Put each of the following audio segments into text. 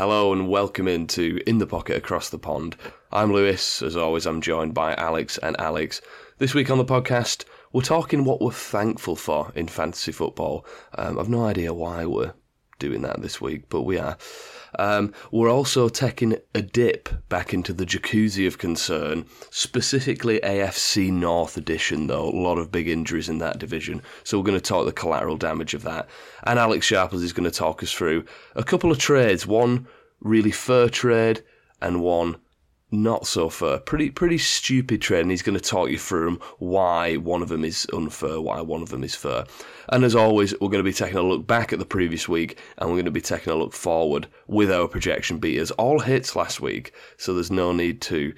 Hello and welcome into In the Pocket Across the Pond. I'm Lewis. As always, I'm joined by Alex and Alex. This week on the podcast, we're talking what we're thankful for in fantasy football. I've no idea why we're doing that this week, but we are. We're also taking a dip back into the jacuzzi of concern, specifically AFC North edition, though. A lot of big injuries in that division, so we're going to talk the collateral damage of that. And Alex Sharples is going to talk us through a couple of trades, one really fur trade and one not so fur. Pretty stupid trade, and he's going to talk you through them, why one of them is unfair, why one of them is fair. And as always, we're going to be taking a look back at the previous week, and we're going to be taking a look forward with our projection beaters. All hits last week, so there's no need to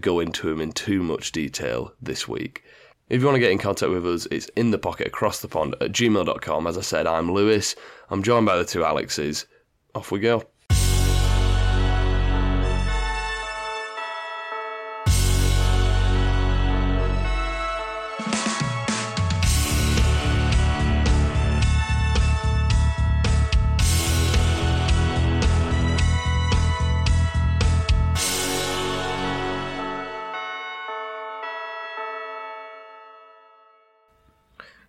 go into them in too much detail this week. If you want to get in contact with us, it's inthepocketacrossthepond@gmail.com. As I said, I'm Lewis. I'm joined by the two Alexes. Off we go.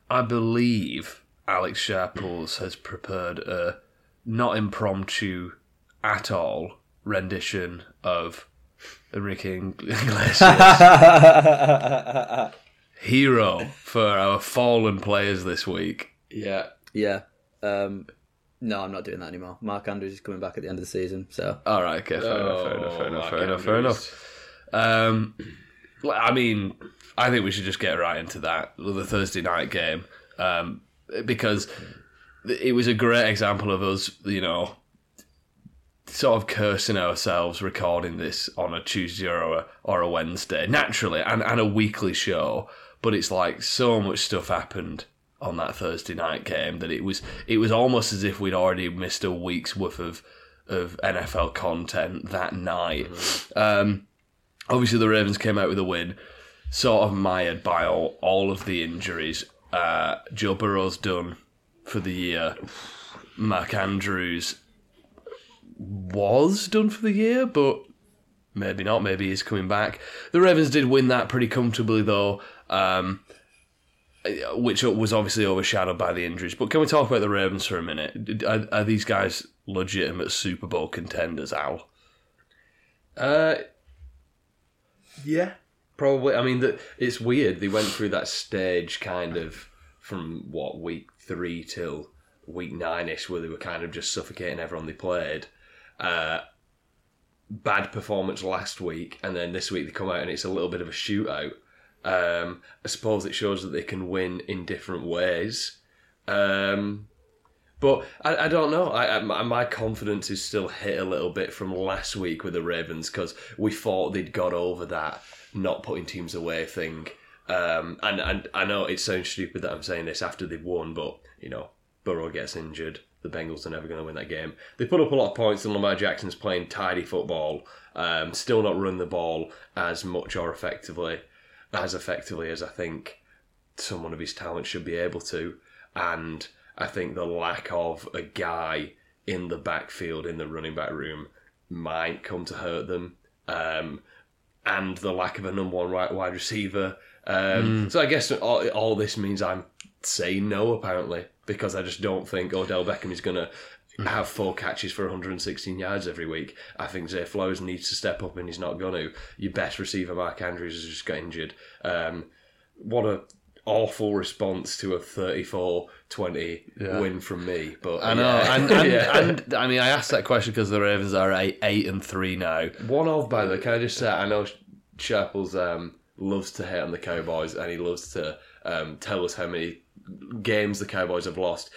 I believe Alex Sharples has prepared a not impromptu at all rendition of Enrique Iglesias' Hero for our fallen players this week. Yeah. No, I'm not doing that anymore. Mark Andrews is coming back at the end of the season. So, all right, okay, fair enough. I mean, I think we should just get right into that, the Thursday night game, because it was a great example of us, you know, sort of cursing ourselves recording this on a Tuesday or a Wednesday, naturally, and a weekly show. But it's like so much stuff happened on that Thursday night game that it was almost as if we'd already missed a week's worth of NFL content that night. Obviously, the Ravens came out with a win, sort of mired by all of the injuries. Joe Burrow's done for the year. Mark Andrews was done for the year, but maybe not. Maybe he's coming back. The Ravens did win that pretty comfortably, though, which was obviously overshadowed by the injuries. But can we talk about the Ravens for a minute? Are these guys legitimate Super Bowl contenders, Al? Yeah, probably. I mean, it's weird. They went through that stage kind of from, week 3 till week 9-ish, where they were kind of just suffocating everyone they played. Bad performance last week, and then this week they come out and it's a little bit of a shootout. I suppose it shows that they can win in different ways. But I don't know. My confidence is still hit a little bit from last week with the Ravens because we thought they'd got over that not putting teams away thing. And I know it sounds stupid that I'm saying this after they've won, but, you know, Burrow gets injured. The Bengals are never going to win that game. They put up a lot of points and Lamar Jackson's playing tidy football, still not running the ball as much or effectively as I think someone of his talent should be able to. And I think the lack of a guy in the backfield, in the running back room, might come to hurt them. And the lack of a number one wide receiver. So I guess all this means I'm saying no, apparently, because I just don't think Odell Beckham is going to have 4 catches for 116 yards every week. I think Zay Flowers needs to step up, and he's not going to. Your best receiver, Mark Andrews, has just got injured. What a awful response to a 34-20 win from me, but I know. Yeah. And I mean, I asked that question because the Ravens are 8-3 now. One of, by the way, can I just say, I know Sharples loves to hate on the Cowboys, and he loves to tell us how many games the Cowboys have lost.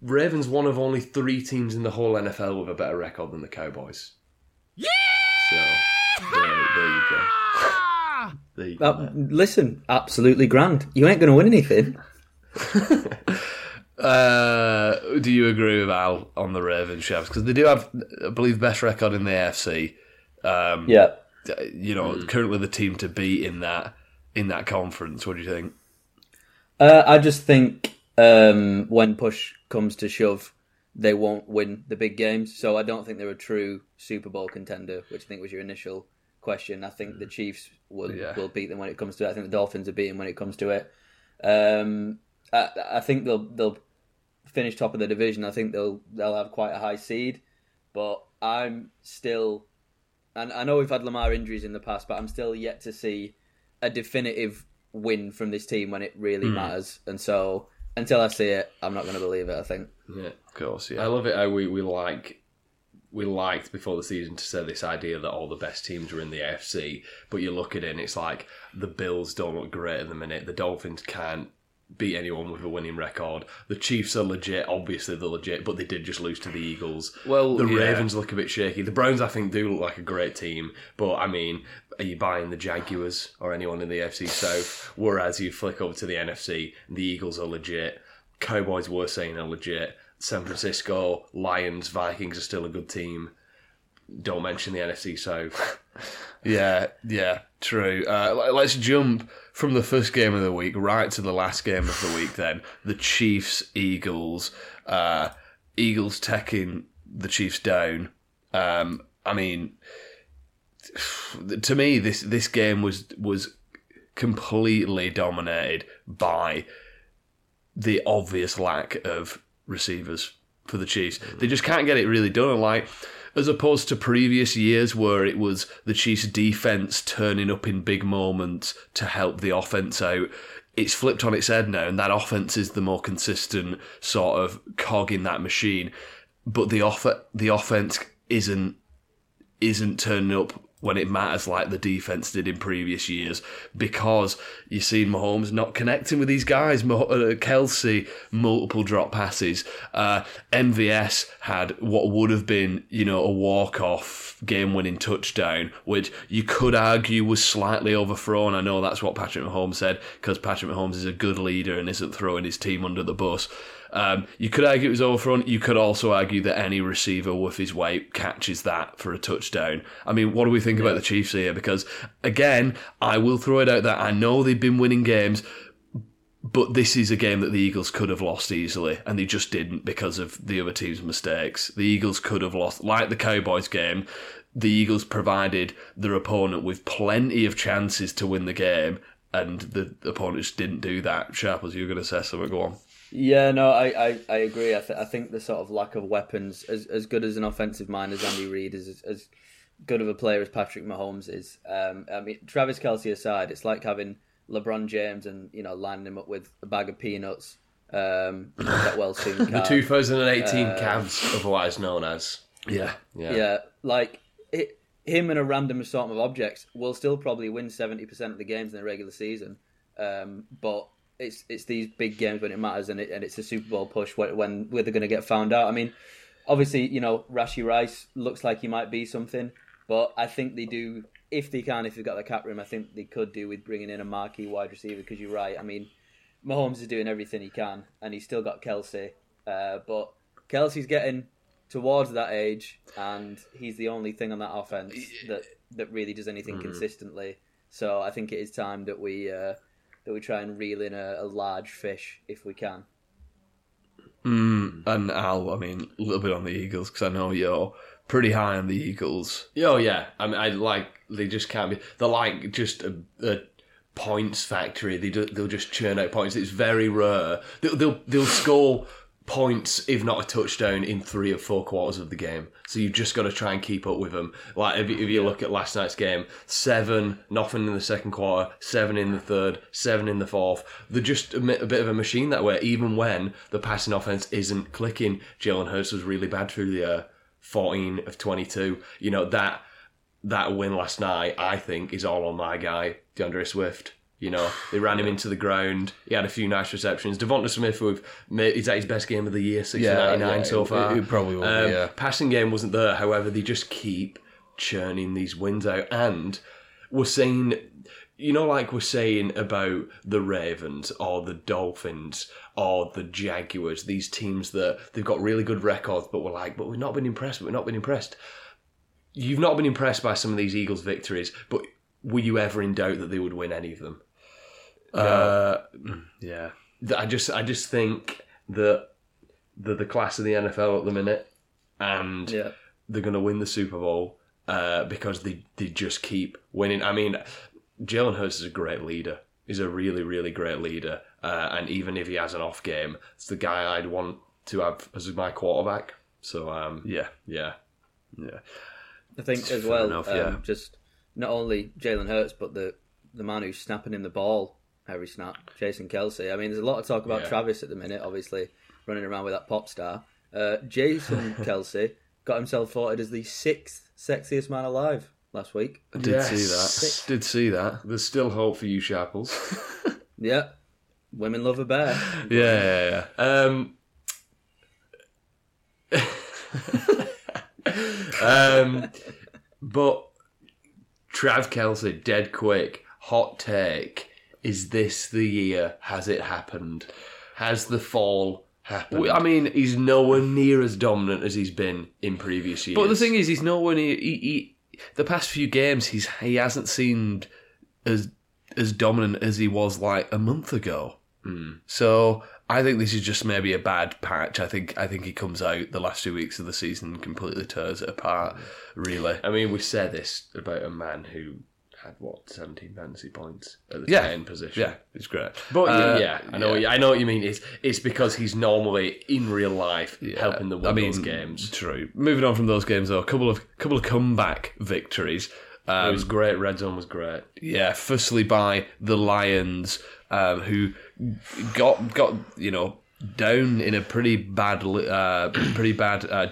Ravens, one of only 3 teams in the whole NFL with a better record than the Cowboys. Yeah. So there you go. Listen, absolutely grand. You ain't going to win anything. Do you agree with Al on the Ravens, Shabs? Because they do have, I believe, best record in the AFC. You know, currently the team to beat in that conference. What do you think? I just think when push comes to shove, they won't win the big games. So I don't think they're a true Super Bowl contender, which I think was your initial question. I think the Chiefs will beat them when it comes to it. I think the Dolphins are beaten when it comes to it. I think they'll finish top of the division. I think they'll have quite a high seed, but I'm still, and I know we've had Lamar injuries in the past, but I'm still yet to see a definitive win from this team when it really matters. And so until I see it, I'm not going to believe it, I think. Yeah, of course. Yeah. I love it how we liked before the season to say this idea that all the best teams were in the AFC, but you look at it and it's like the Bills don't look great at the minute. The Dolphins can't beat anyone with a winning record. The Chiefs are legit. Obviously they're legit, but they did just lose to the Eagles. Well, the Ravens look a bit shaky. The Browns, I think, do look like a great team, but I mean, are you buying the Jaguars or anyone in the AFC South? Whereas you flick over to the NFC, the Eagles are legit. Cowboys were saying are legit. San Francisco, Lions, Vikings are still a good team. Don't mention the NFC South. Yeah, true. Let's jump from the first game of the week right to the last game of the week then. The Chiefs-Eagles. Eagles taking the Chiefs down. I mean, to me, this game was completely dominated by the obvious lack of receivers for the Chiefs. They just can't get it really done. Like, as opposed to previous years where it was the Chiefs' defense turning up in big moments to help the offense out, it's flipped on its head now, and that offense is the more consistent sort of cog in that machine. But the offense isn't turning up when it matters like the defense did in previous years, because you've seen Mahomes not connecting with these guys. Kelce, multiple drop passes. MVS had what would have been, a walk-off game-winning touchdown, which you could argue was slightly overthrown. I know that's what Patrick Mahomes said, because Patrick Mahomes is a good leader and isn't throwing his team under the bus. You could argue it was overthrown. You could also argue that any receiver with his weight catches that for a touchdown. I mean, what do we think about the Chiefs here? Because, again, I will throw it out that I know they've been winning games, but this is a game that the Eagles could have lost easily, and they just didn't because of the other team's mistakes. The Eagles could have lost. Like the Cowboys game, the Eagles provided their opponent with plenty of chances to win the game, and the opponent just didn't do that. Sharples, you were going to say something. Go on. Yeah, no, I agree. I think the sort of lack of weapons, as good as an offensive mind as Andy Reid is, as good of a player as Patrick Mahomes is. I mean, Travis Kelce aside, it's like having LeBron James and lining him up with a bag of peanuts. That well-seen card. The 2018 Cavs, otherwise known as. Yeah. Like him and a random assortment of objects will still probably win 70% of the games in the regular season, but. It's these big games when it matters, and it's a Super Bowl push when they're going to get found out. I mean, obviously, Rashi Rice looks like he might be something, but I think they do, if they've got the cap room, I think they could do with bringing in a marquee wide receiver, because you're right. I mean, Mahomes is doing everything he can, and he's still got Kelce, but Kelce's getting towards that age, and he's the only thing on that offense that really does anything consistently. So I think it is time that we try and reel in a large fish if we can. And Al, I mean, a little bit on the Eagles, because I know you're pretty high on the Eagles. Oh, yeah. I mean, they just can't be... They're like just a points factory. They'll just churn out points. It's very rare. They'll score points, if not a touchdown, in 3 or 4 quarters of the game. So you've just got to try and keep up with them. Like, if you look at last night's game, 7-0 in the second quarter, 7 in the third, 7 in the fourth. They're just a bit of a machine that way, even when the passing offense isn't clicking. Jalen Hurts was really bad through the 14 of 22. That win last night, I think, is all on my guy, DeAndre Swift. They ran him into the ground. He had a few nice receptions. Devonta Smith, is that his best game of the year? 6 for 99 so far. It probably will be, Passing game wasn't there. However, they just keep churning these wins out. And we're saying, like we're saying about the Ravens or the Dolphins or the Jaguars, these teams that they've got really good records, but we're like, but we've not been impressed. You've not been impressed by some of these Eagles victories, but were you ever in doubt that they would win any of them? I just think that They're the class of the NFL at the minute, and they're going to win the Super Bowl because they just keep winning. I mean, Jalen Hurts is a great leader. He's a really, really great leader. And even if he has an off game, it's the guy I'd want to have as my quarterback. So, yeah. I think it's as well, just not only Jalen Hurts, but the man who's snapping him the ball every snap, Jason Kelce. I mean, there's a lot of talk about Travis at the minute, obviously, running around with that pop star. Jason Kelce got himself voted as the 6th sexiest man alive last week. I did see that. There's still hope for you, Sharples. Yeah. Women love a bear. Yeah. But Trav Kelce, dead quick, hot take. Is this the year? Has it happened? Has the fall happened? I mean, he's nowhere near as dominant as he's been in previous years. But the thing is, he's nowhere near... the past few games, he hasn't seemed as dominant as he was like a month ago. Mm. So I think this is just maybe a bad patch. I think he comes out the last 2 weeks of the season and completely tears it apart, really. I mean, we say this about a man who had, 17 fantasy points at the 10 position. Yeah, it's great. But I know what you mean. It's because he's normally, in real life, helping them win those games. True. Moving on from those games, though, a couple of comeback victories. It was great. Red Zone was great. Yeah, firstly by the Lions, who got down in a pretty bad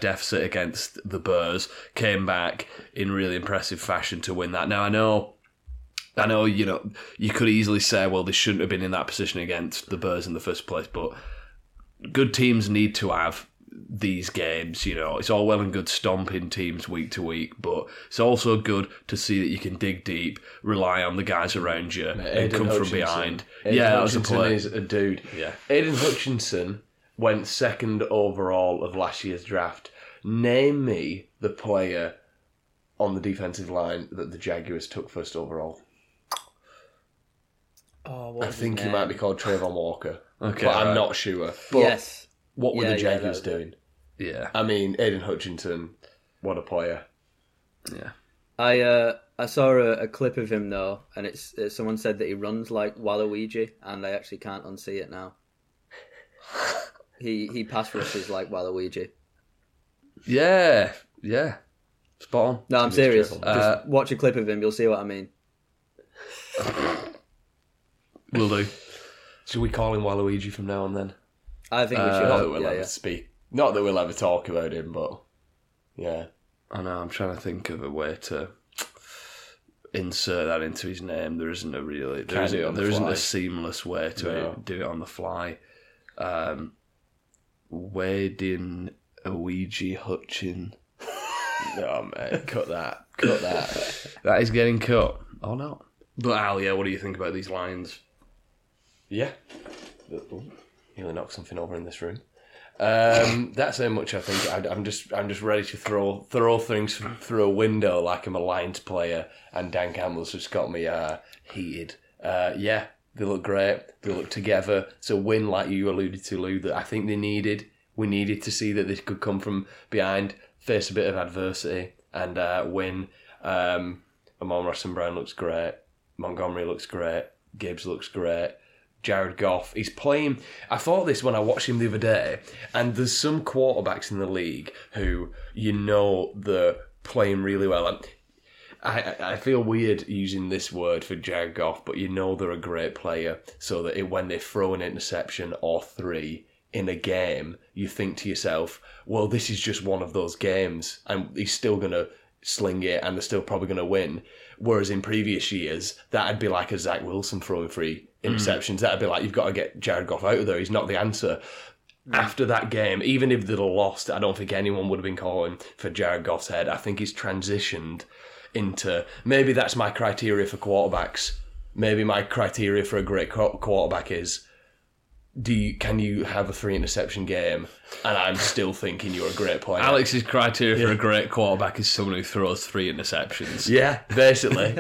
deficit against the Bears, came back in really impressive fashion to win that. Now I know you could easily say, well, they shouldn't have been in that position against the Bears in the first place, but good teams need to have these games. It's all well and good stomping teams week to week, but it's also good to see that you can dig deep, rely on the guys around you, and come from behind. That was a play. Is a dude. Yeah, Aiden Hutchinson went second overall of last year's draft. Name me the player on the defensive line that the Jaguars took first overall. I think he might be called Trayvon Walker. Okay, but I'm not sure. But yes. What were the Jaguars doing? Yeah. I mean, Aiden Hutchinson, what a player. Yeah. I saw a clip of him, though, and it's someone said that he runs like Waluigi, and I actually can't unsee it now. he pass rushes like Waluigi. Yeah. Spot on. No, I'm serious. Just watch a clip of him, you'll see what I mean. Will do. Should we call him Waluigi from now on then? I think we should. Not that we'll ever speak. Not that we'll ever talk about him, but yeah. I know. I'm trying to think of a way to insert that into his name. There isn't a really. There isn't a seamless way to do it on the fly. Wading Ouija Hutchin. No, mate. Cut that. That is getting cut or not? But Alia, what do you think about these lines? Yeah. Nearly knocked something over in this room. That's how much I think. I'm just ready to throw things through a window like I'm a Lions player. And Dan Campbell's just got me heated. Yeah, they look great. They look together. It's a win, like you alluded to, Lou, that I think they needed. We needed to see that they could come from behind, face a bit of adversity, and win. Amon-Ra St. Brown looks great. Montgomery looks great. Gibbs looks great. Jared Goff, he's playing... I thought this when I watched him the other day, and there's some quarterbacks in the league who, they're playing really well. And I feel weird using this word for Jared Goff, but they're a great player, so that when they throw an interception or three in a game, you think to yourself, well, this is just one of those games, and he's still going to sling it, and they're still probably going to win. Whereas in previous years, that'd be like a Zach Wilson throwing three interceptions. That'd be like, you've got to get Jared Goff out of there. He's not the answer. After that game, even if they'd have lost, I don't think anyone would have been calling for Jared Goff's head. I think he's transitioned into, maybe that's my criteria for quarterbacks. Maybe my criteria for a great quarterback is Can you have a 3-interception game? And I'm still thinking you're a great player. Alex's criteria for a great quarterback is someone who throws 3 interceptions. Yeah, basically.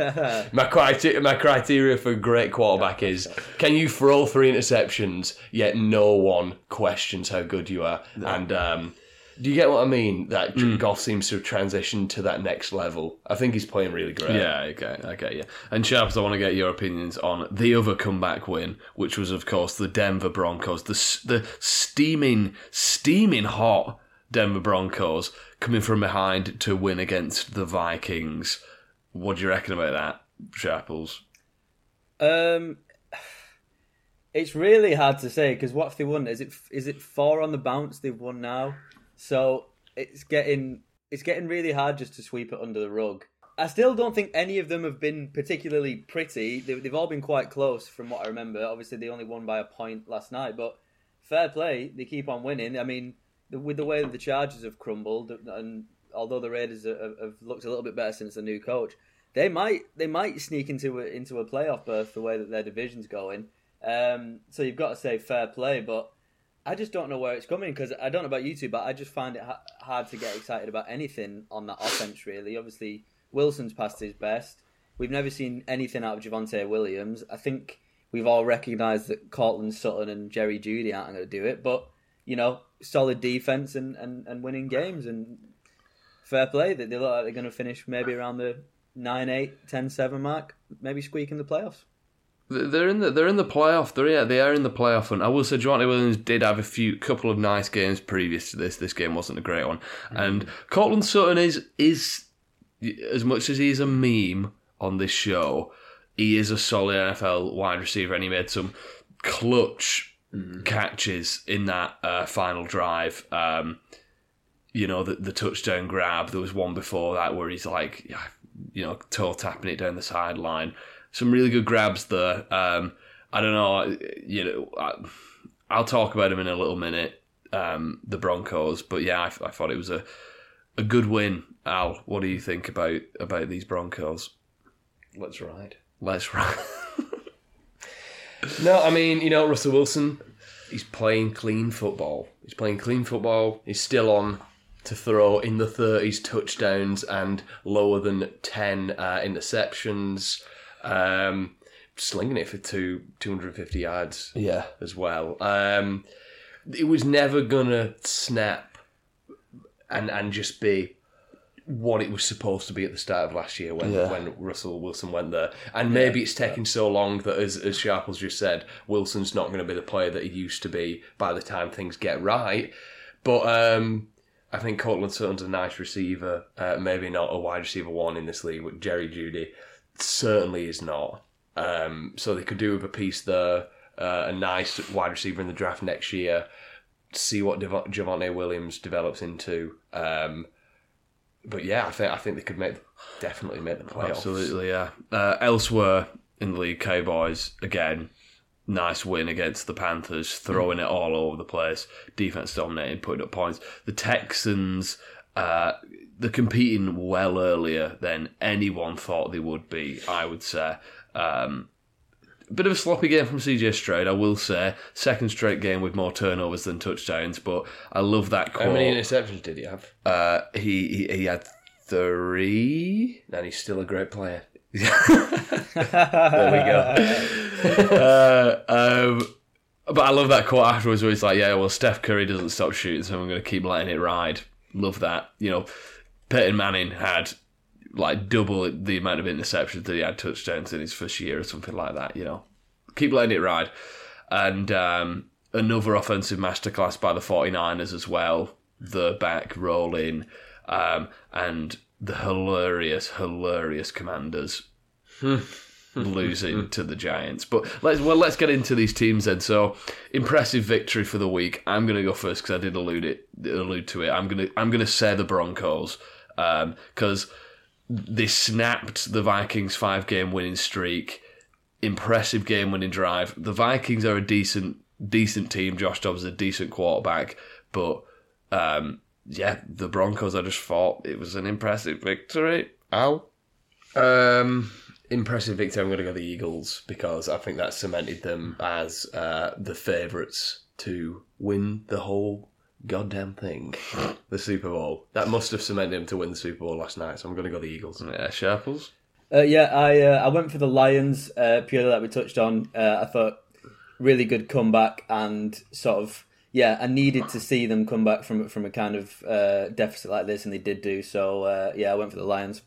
My criteria for a great quarterback is, can you throw 3 interceptions yet no one questions how good you are? No. And do you get what I mean? That Goff seems to have transitioned to that next level. I think he's playing really great. Yeah, okay, yeah. And Sharps, I want to get your opinions on the other comeback win, which was, of course, the Denver Broncos. The steaming hot Denver Broncos coming from behind to win against the Vikings. What do you reckon about that, Sharples? It's really hard to say, because what if they won? Is it 4 on the bounce they've won now? So it's getting really hard just to sweep it under the rug. I still don't think any of them have been particularly pretty. They've all been quite close from what I remember. Obviously, they only won by a point last night, but fair play, they keep on winning. I mean, with the way that the Chargers have crumbled, and although the Raiders have looked a little bit better since the new coach, they might sneak into a playoff berth the way that their division's going. So you've got to say fair play, but I just don't know where it's coming, because I don't know about you two, but I just find it hard to get excited about anything on that offense, really. Obviously, Wilson's past his best. We've never seen anything out of Javonte Williams. I think we've all recognised that Cortland Sutton and Jerry Jeudy aren't going to do it, but, you know, solid defence and winning games, and fair play that they look like they're going to finish maybe around the 9-8, 10-7 mark, maybe squeak in the playoffs. They're in the playoff. They are in the playoff, and I will say Javonte Williams did have a couple of nice games previous to this. This game wasn't a great one, and Cortland Sutton is as much as he is a meme on this show, he is a solid NFL wide receiver, and he made some clutch catches in that final drive. You know, the touchdown grab. There was one before that where he's like, you know, toe tapping it down the sideline. Some really good grabs there. I don't know. You know, I'll talk about him in a little minute. The Broncos, but yeah, I thought it was a good win. Al, what do you think about these Broncos? Let's ride. No, I mean, you know, Russell Wilson. He's playing clean football. He's still on to throw in the 30s touchdowns and lower than 10 interceptions. Slinging it for 250 yards as well. It was never going to snap and just be what it was supposed to be at the start of last year when Russell Wilson went there. And maybe it's taking so long that, as Sharples just said, Wilson's not going to be the player that he used to be by the time things get right. But I think Cortland Sutton's a nice receiver, maybe not a wide receiver one in this league, with Jerry Jeudy. Certainly is not. So they could do with a piece there, a nice wide receiver in the draft next year, see what Javonte Williams develops into. But yeah, I think they could definitely make the playoffs. Absolutely, yeah. Elsewhere in the league, Cowboys, again, nice win against the Panthers, throwing it all over the place, defense dominating, putting up points. The Texans... they're competing well earlier than anyone thought they would be, I would say. Bit of a sloppy game from CJ Stroud, I will say. Second straight game with more turnovers than touchdowns, but I love that quote. How many interceptions did he have? He had 3. And he's still a great player. There we go. But I love that quote afterwards where he's like, yeah, well, Steph Curry doesn't stop shooting, so I'm going to keep letting it ride. Love that. You know, Peyton Manning had like double the amount of interceptions that he had touchdowns in his first year or something like that, you know. Keep letting it ride. And another offensive masterclass by the 49ers as well. The back rolling. And the hilarious Commanders losing to the Giants. But let's get into these teams then. So, impressive victory for the week. I'm going to go first because I did allude to it. I'm going to say the Broncos because they snapped the Vikings 5-game winning streak. Impressive game winning drive. The Vikings are a decent team. Josh Dobbs is a decent quarterback, but the Broncos. I just thought it was an impressive victory. Ow. Impressive victory. I'm going to go the Eagles because I think that cemented them as the favourites to win the whole goddamn thing, the Super Bowl. That must have cemented him to win the Super Bowl last night, so I'm going to go the Eagles. Yeah, Sharples? I went for the Lions, purely like we touched on. I thought really good comeback and sort of, I needed to see them come back from a kind of deficit like this, and they did do, so I went for the Lions.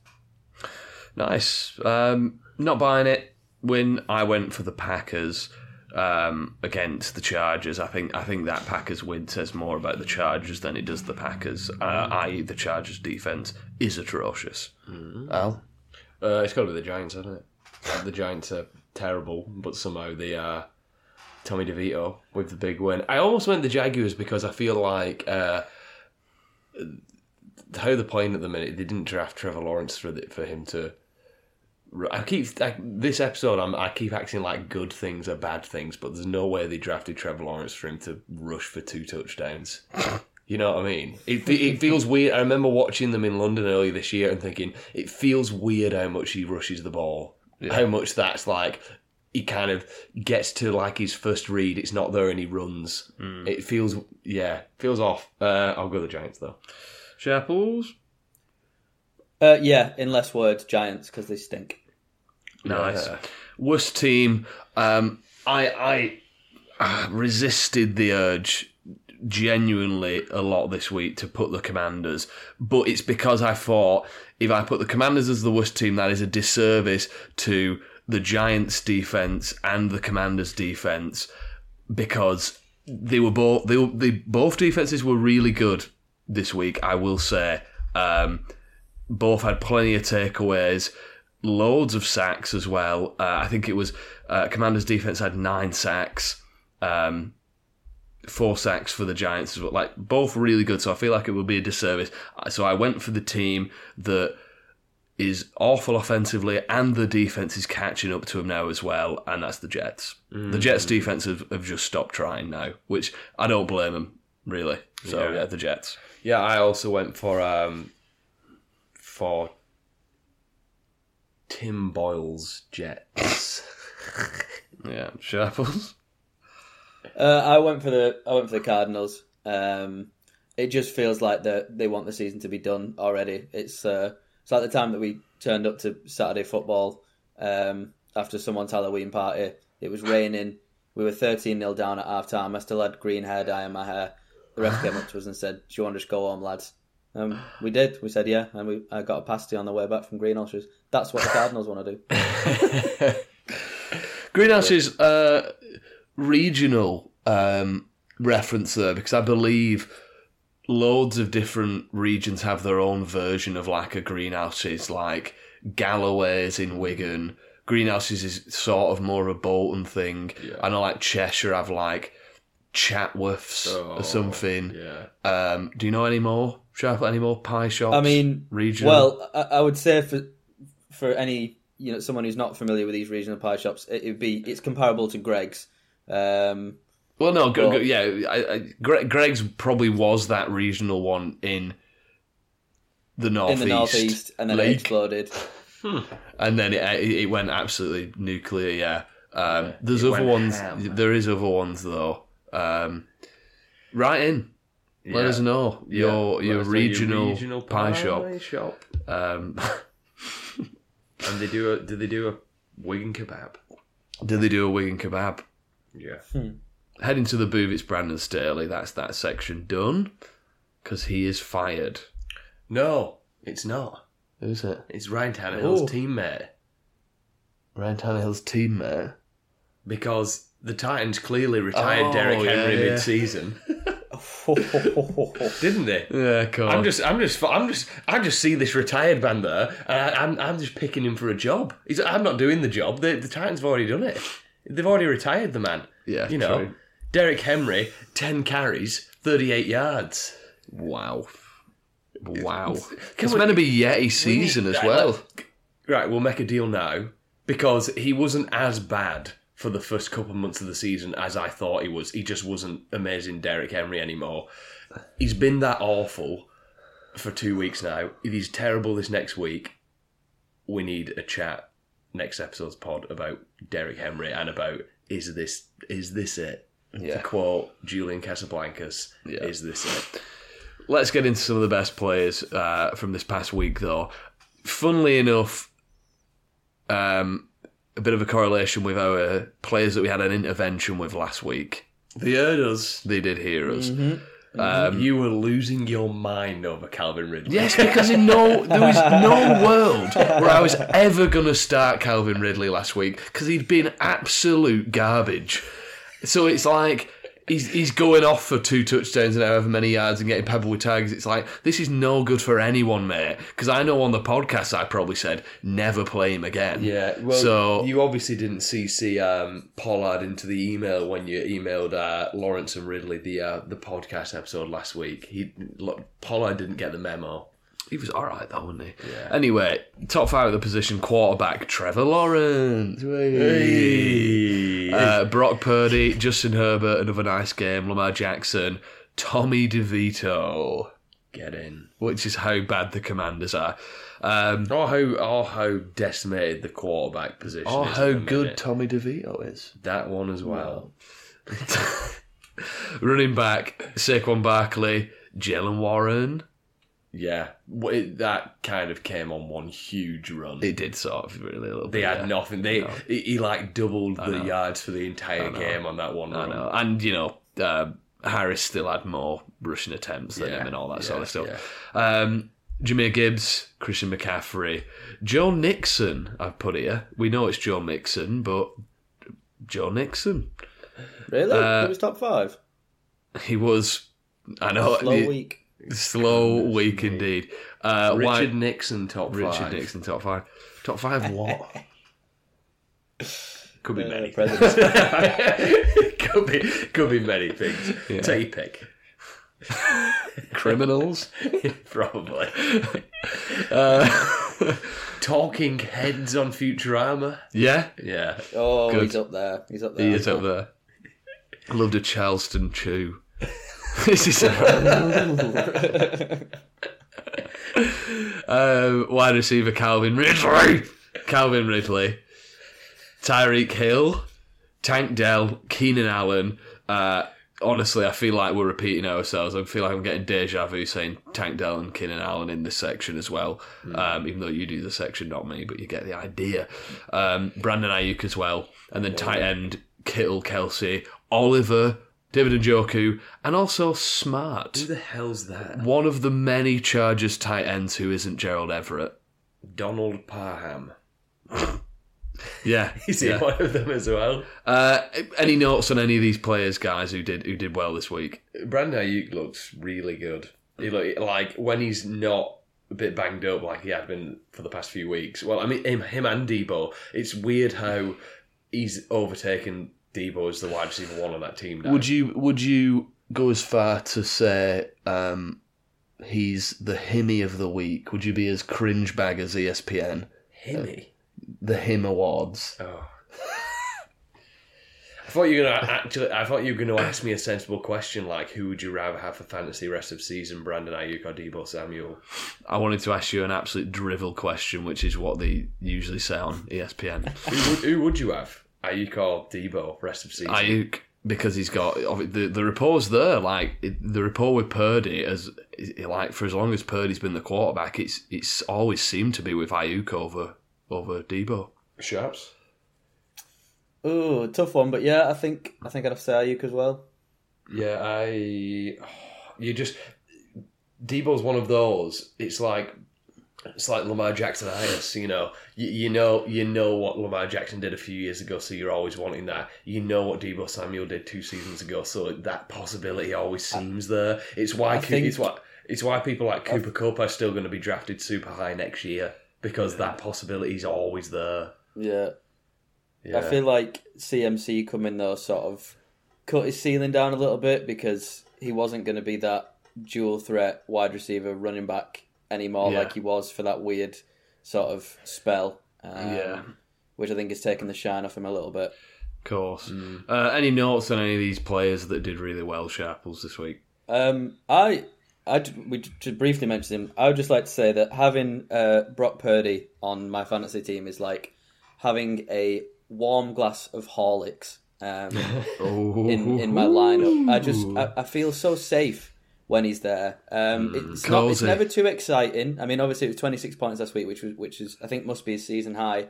Nice. Not buying it. Win, I went for the Packers. Against the Chargers. I think that Packers win says more about the Chargers than it does the Packers, i.e. the Chargers defence is atrocious. Mm-hmm. Al? It's got to be the Giants, hasn't it? The Giants are terrible, but somehow they are Tommy DeVito with the big win. I almost went the Jaguars because I feel like how they're playing at the minute, they didn't draft Trevor Lawrence for him to... this episode, I keep acting like good things are bad things, but there's no way they drafted Trevor Lawrence for him to rush for 2 touchdowns. You know what I mean? It feels weird. I remember watching them in London earlier this year and thinking, it feels weird how much he rushes the ball. Yeah. How much that's like, he kind of gets to like his first read, it's not there and he runs. Mm. It feels off. I'll go the Giants though. Sharples? In less words, Giants, because they stink. Nice. Worst team. I resisted the urge genuinely a lot this week to put the Commanders, but it's because I thought if I put the Commanders as the worst team, that is a disservice to the Giants' defense and the Commanders' defense, because both defenses were really good this week, I will say. Both had plenty of takeaways, loads of sacks as well. I think it was Commanders' defense had 9 sacks, 4 sacks for the Giants as well. Like, both really good, so I feel like it would be a disservice. So I went for the team that is awful offensively and the defense is catching up to him now as well, and that's the Jets. Mm-hmm. The Jets' defense have just stopped trying now, which I don't blame them, really. So, yeah the Jets. Yeah, I also went for Tim Boyle's Jets. Yeah, Sharples. I went for the Cardinals. It just feels like they want the season to be done already. It's like the time that we turned up to Saturday football after someone's Halloween party. It was raining. We were 13-0 down at half time. I still had green hair dye in my hair. The ref came up to us and said, "Do you want to just go home, lads?" We did. We said, yeah, and I got a pasty on the way back from Greenhouses. That's what the Cardinals want to do. Greenhouses regional reference there, because I believe loads of different regions have their own version of like a Greenhouses, like Galloway's in Wigan. Greenhouses is sort of more a Bolton thing. Yeah. I know like Cheshire have like Chatworths or something. Yeah. Do you know any more? Sharples, any more pie shops? I mean, regional. Well, I would say for any someone who's not familiar with these regional pie shops, it's comparable to Greg's. Greg's probably was that regional one in the northeast. In the northeast, and then it exploded, and then it went absolutely nuclear. Yeah, there's other ones. There is other ones though. Right in. Let us know your regional pie shop. And they do. Did they do a Wigan kebab? Yeah. Heading to the booth. It's Brandon Staley. That's that section done because he is fired. No, it's not. Who is it? It's Ryan Tannehill's teammate. Because the Titans clearly retired Derrick Henry mid-season. Didn't they? Yeah, of course. I just see this retired man there, and I'm just picking him for a job. I'm not doing the job. The Titans have already done it. They've already retired the man. Yeah, true. Derrick Henry, 10 carries, 38 yards. Wow. It's meant to be Yeti season as well. Right, we'll make a deal now because he wasn't as bad for the first couple of months of the season as I thought he was. He just wasn't amazing Derrick Henry anymore. He's been that awful for 2 weeks now. If he's terrible this next week, we need a chat next episode's pod about Derrick Henry and about is this it? Yeah. To quote Julian Casablancas, yeah. Is this it? Let's get into some of the best plays from this past week, though. Funnily enough, a bit of a correlation with our players that we had an intervention with last week. They heard us. They did hear us. Mm-hmm. You were losing your mind over Calvin Ridley. Yes, because there was no world where I was ever going to start Calvin Ridley last week because he'd been absolute garbage. So it's like he's going off for 2 touchdowns and however many yards and getting peppered with tags. It's like, this is no good for anyone, mate. Because I know on the podcast I probably said, never play him again. Yeah, well, so, you obviously didn't CC Pollard into the email when you emailed Lawrence and Ridley the podcast episode last week. Pollard didn't get the memo. He was all right, though, wasn't he? Yeah. Anyway, top 5 of the position, quarterback, Trevor Lawrence. Hey. Brock Purdy, Justin Herbert, another nice game. Lamar Jackson, Tommy DeVito. Get in. Which is how bad the Commanders are. Or how decimated the quarterback position is. Or how good Tommy DeVito is. That one as well. Running back, Saquon Barkley, Jalen Warren. Yeah, that kind of came on one huge run. It did sort of, really, a little bit. They had nothing. He like doubled the yards for the entire game on that one run. I know. And, Harris still had more rushing attempts than him and all that sort of stuff. Yeah. Jahmyr Gibbs, Christian McCaffrey, Joe Mixon, I've put here. We know it's Joe Mixon, but Joe Mixon. Really? He was top 5? He was. I know. Slow week. Slow week indeed. Richard Nixon top 5. Richard Nixon top 5. Top 5 what? Could be many. could be many things. Yeah. Take your pick. Criminals, probably. Talking heads on Futurama. Yeah, yeah. Oh, good. He's up there. He is up there. I loved a Charleston chew. This is wide receiver Calvin Ridley, Tyreek Hill, Tank Dell, Keenan Allen. Honestly, I feel like we're repeating ourselves. I feel like I'm getting deja vu saying Tank Dell and Keenan Allen in this section as well. Mm. Even though you do the section, not me, but you get the idea. Brandon Aiyuk as well, and then tight end Kittle, Kelce, Oliver, David Njoku, and also Smart. Who the hell's that? One of the many Chargers tight ends who isn't Gerald Everett. Donald Parham. Yeah. Is he one of them as well? Any notes on any of these players, guys, who did well this week? Brandon Aiyuk looks really good. He looked, like, when he's not a bit banged up like he had been for the past few weeks. Well, I mean, him and Deebo. It's weird how he's overtaken Deebo is the wide receiver 1 on that team now. Would you go as far to say he's the Himmy of the week? Would you be as cringebag as ESPN? Himmy? The Him Awards. Oh. I thought you were gonna ask me a sensible question like, who would you rather have for fantasy rest of season, Brandon Aiyuk or Deebo Samuel? I wanted to ask you an absolute drivel question, which is what they usually say on ESPN. who would you have? Aiyuk or Deebo rest of season? Aiyuk, because he's got the rapport's there. Like the rapport with Purdy, as like for as long as Purdy's been the quarterback, it's always seemed to be with Aiyuk over Deebo. Sharps. Ooh, tough one, but yeah, I think I'd have to say Aiyuk as well. Yeah, Deebo's one of those. It's like Lamar Jackson highest, you know what Lamar Jackson did a few years ago, so you're always wanting that. You know what Deebo Samuel did 2 seasons ago, so that possibility always seems there. It's why people like Cooper Kupp are still going to be drafted super high next year, because that possibility is always there. Yeah. I feel like CMC coming though sort of cut his ceiling down a little bit because he wasn't going to be that dual threat wide receiver running back anymore, like he was for that weird sort of spell, which I think has taken the shine off him a little bit. Of course. Mm. Any notes on any of these players that did really well, Sharples, this week? We to briefly mention him, I would just like to say that having Brock Purdy on my fantasy team is like having a warm glass of Horlicks in my lineup. I feel so safe when he's there. It's never too exciting. I mean, obviously it was 26 points last week, which is I think must be his season high.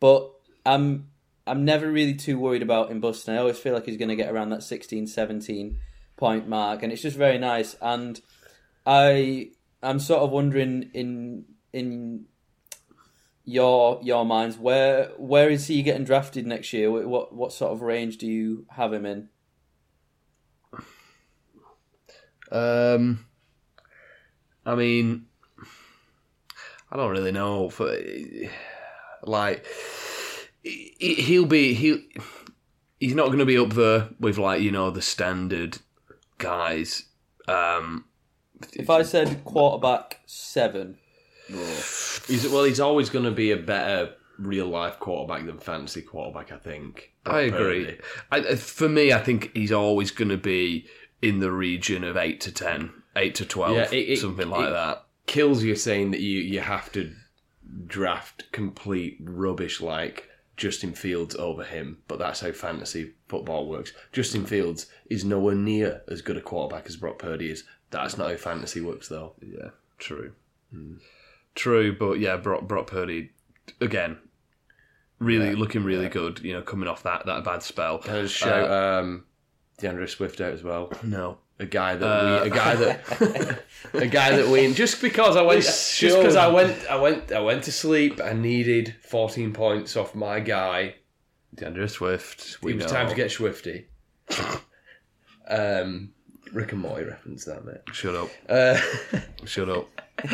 But I'm never really too worried about him busting. I always feel like he's going to get around that 16, 17 point mark, and it's just very nice. And I'm sort of wondering in your minds, where is he getting drafted next year? What sort of range do you have him in? I mean, I don't really know. He's not going to be up there with the standard guys. If I said quarterback 7, he's always going to be a better real life quarterback than fantasy quarterback, I think. I agree. For me, I think he's always going to be in the region of 8 to 10, 8 to 12, something like that. Kills you saying that you have to draft complete rubbish like Justin Fields over him, but that's how fantasy football works. Justin Fields is nowhere near as good a quarterback as Brock Purdy is. That's not how fantasy works, though. Yeah, true. Mm. True, but yeah, Brock Purdy, again, really looking good, coming off that bad spell. Can I just shout DeAndre Swift out as well? No. A guy that we just because I went to sleep. I needed 14 points off my guy, DeAndre Swift. It was time to get Swifty. Rick and Morty reference that, mate. Shut up. Shut up.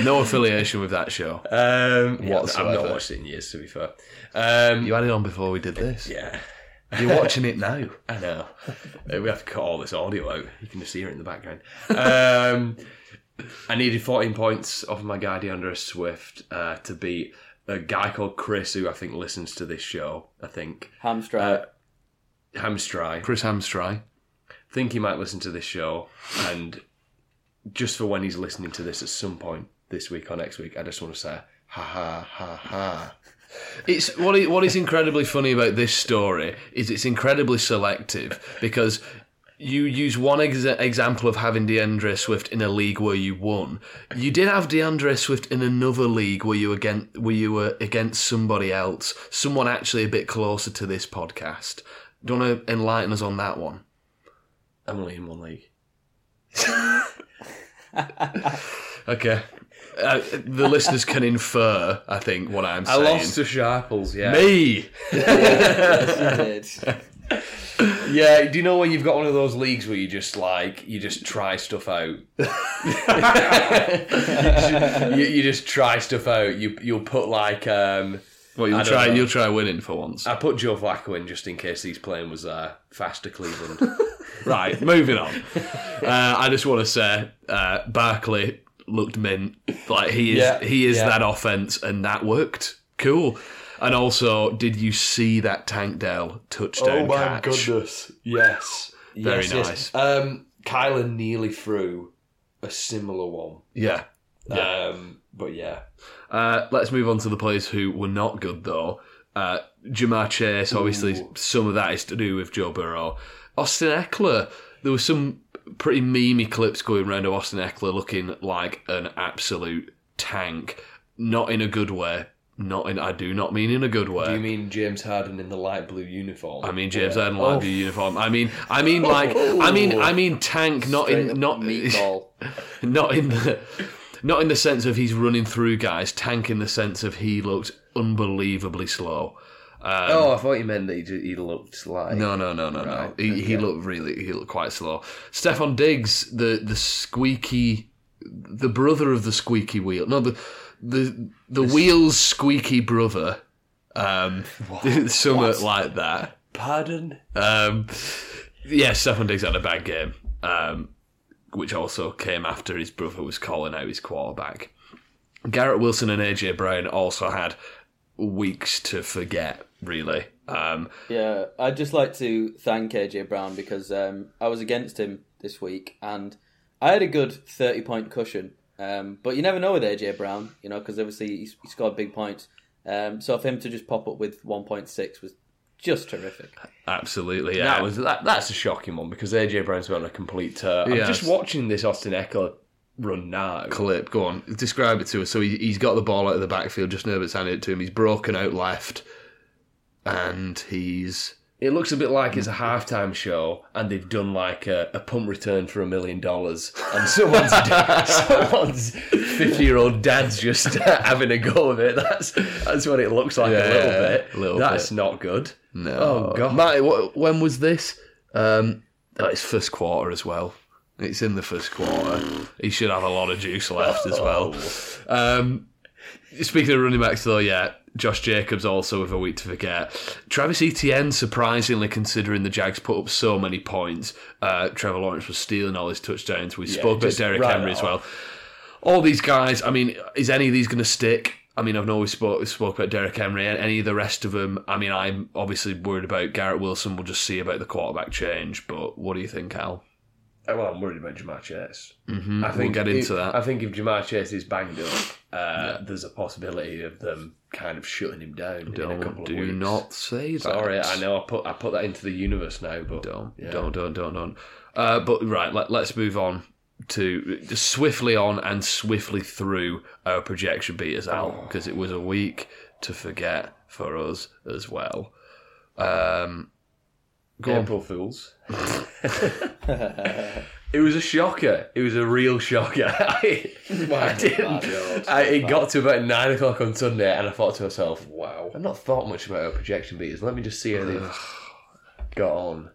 No affiliation with that show. Whatsoever. I've not watched it in years, to be fair. You had it on before we did this. Yeah. You're watching it now. I know. We have to cut all this audio out. You can just hear it in the background. I needed 14 points off my guy DeAndre Swift to beat a guy called Chris, who I think listens to this show. I think Hamstry. Chris Hamstry. I think he might listen to this show, and just for when he's listening to this at some point this week or next week, I just want to say ha ha ha ha. It's what is incredibly funny about this story is it's incredibly selective, because you use one example of having DeAndre Swift in a league where you won. You did have DeAndre Swift in another league where you were against somebody else, someone actually a bit closer to this podcast. Do you want to enlighten us on that one? I'm only in one league. Okay. The listeners can infer, I think, what I'm saying. I lost to Sharples, yeah. Me! Yes, you did. Yeah, do you know when you've got one of those leagues where you just try stuff out? You just try stuff out. You'll put you'll try winning for once. I put Joe Flacco in just in case he's playing was faster Cleveland. Right, moving on. I just want to say, Barkley looked mint. Like he is that offense, and that worked. Cool. And also, did you see that Tank Dell touchdown catch? Oh my goodness! Yes, very nice. Yes. Kyler nearly threw a similar one. Yeah. But yeah. Let's move on to the players who were not good though. Ja'Marr Chase, obviously. Ooh. Some of that is to do with Joe Burrow. Austin Eckler. There were some pretty memey clips going around of Austin Eckler looking like an absolute tank. Not in a good way. I do not mean in a good way. Do you mean James Harden in the light blue uniform? I mean James Harden light blue uniform. I mean tank, not in the sense of he's running through guys. Tank in the sense of he looked unbelievably slow. I thought you meant that he looked like... No. He looked quite slow. Stephon Diggs, the brother of the squeaky wheel. No, the wheel's squeaky brother. Something like that. Pardon? Yeah, Stephon Diggs had a bad game, which also came after his brother was calling out his quarterback. Garrett Wilson and AJ Brown also had weeks to forget, really. I'd just like to thank AJ Brown, because I was against him this week and I had a good 30 point cushion, but you never know with AJ Brown, because obviously he scored big points So for him to just pop up with 1.6 was just terrific. Absolutely, yeah. Now, that's a shocking one because AJ Brown's been on a complete tear. Yes. I'm just watching this Austin Eckler run now. Clip, go on. Describe it to us. So he's got the ball out of the backfield, just nervous handed it to him. He's broken out left and he's... It looks a bit like it's a halftime show and they've done like a pump return for $1 million and someone's 50-year-old dad's just having a go of it. That's what it looks like a little bit. That's not good. No. Oh, God. Matt, when was this? It's first quarter as well. It's in the first quarter. He should have a lot of juice left as well. Speaking of running backs though, yeah. Josh Jacobs also with a week to forget. Travis Etienne, surprisingly, considering the Jags put up so many points. Trevor Lawrence was stealing all his touchdowns. We spoke about Derrick Henry as well. All these guys, I mean, is any of these going to stick? I mean, I've not always spoke about Derrick Henry and any of the rest of them. I mean, I'm obviously worried about Garrett Wilson. We'll just see about the quarterback change. But what do you think, Al? Well, I'm worried about Ja'Marr Chase. Mm-hmm. I think we'll get into that. I think if Ja'Marr Chase is banged up, there's a possibility of them kind of shutting him down in a couple of weeks. Do not say that. Sorry, I know I put that into the universe now, but don't. But right, let's move on to swiftly on and swiftly through our projection beaters out because it was a week to forget for us as well. April Fools. It was a shocker. It was a real shocker. It got to about 9 o'clock on Sunday and I thought to myself, wow, I've not thought much about our projection beaters. Let me just see how they've got on.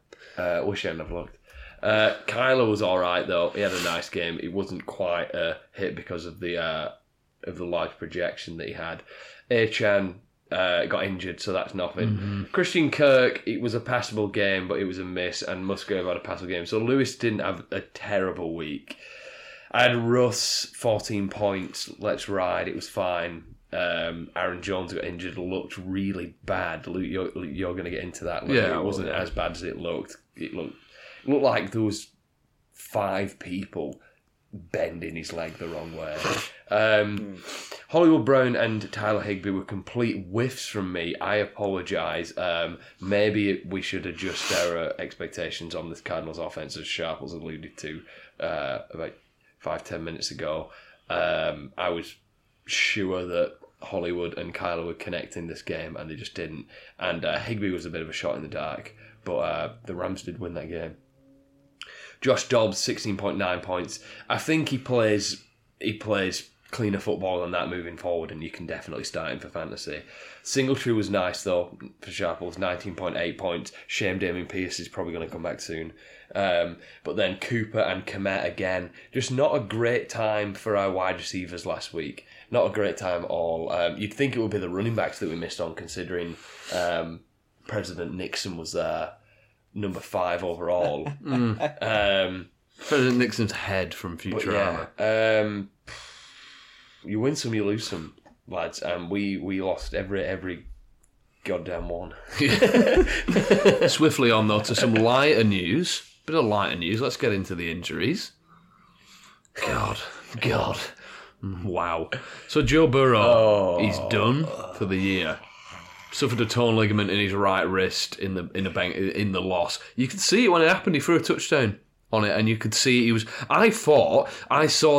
Wish I hadn't have looked. Kyler was alright though. He had a nice game. It wasn't quite a hit because of the large projection that he had. Achan got injured, so that's nothing. Mm-hmm. Christian Kirk, it was a passable game, but it was a miss, and Musgrave had a passable game. So Lewis didn't have a terrible week. I had Russ, 14 points. Let's ride. It was fine. Aaron Jones got injured. Looked really bad. Luke, you're going to get into that later. Yeah, it wasn't as bad as it looked. It looked like there was 5 people bending his leg the wrong way. Hollywood Brown and Tyler Higbee were complete whiffs from me. I apologise. Maybe we should adjust our expectations on this Cardinals offence, as Sharples alluded to about 5-10 minutes ago. I was sure that Hollywood and Kyler would connect in this game, and they just didn't. And Higbee was a bit of a shot in the dark, but the Rams did win that game. Josh Dobbs, 16.9 points. I think he plays cleaner football than that moving forward, and you can definitely start him for fantasy. Singletary was nice, though, for Sharples, 19.8 points. Shame Damien Pierce is probably going to come back soon. But then Cooper and Komet again. Just not a great time for our wide receivers last week. Not a great time at all. You'd think it would be the running backs that we missed on, considering President Nixon was there. Number 5 overall. President Nixon's head from Futurama. Yeah, you win some, you lose some, lads. And we lost every goddamn one. Swiftly on, though, to some lighter news. Bit of lighter news. Let's get into the injuries. God. Wow. So Joe Burrow, he's done for the year. Suffered a torn ligament in his right wrist in the loss. You could see it when it happened. He threw a touchdown on it, and you could see he was. I saw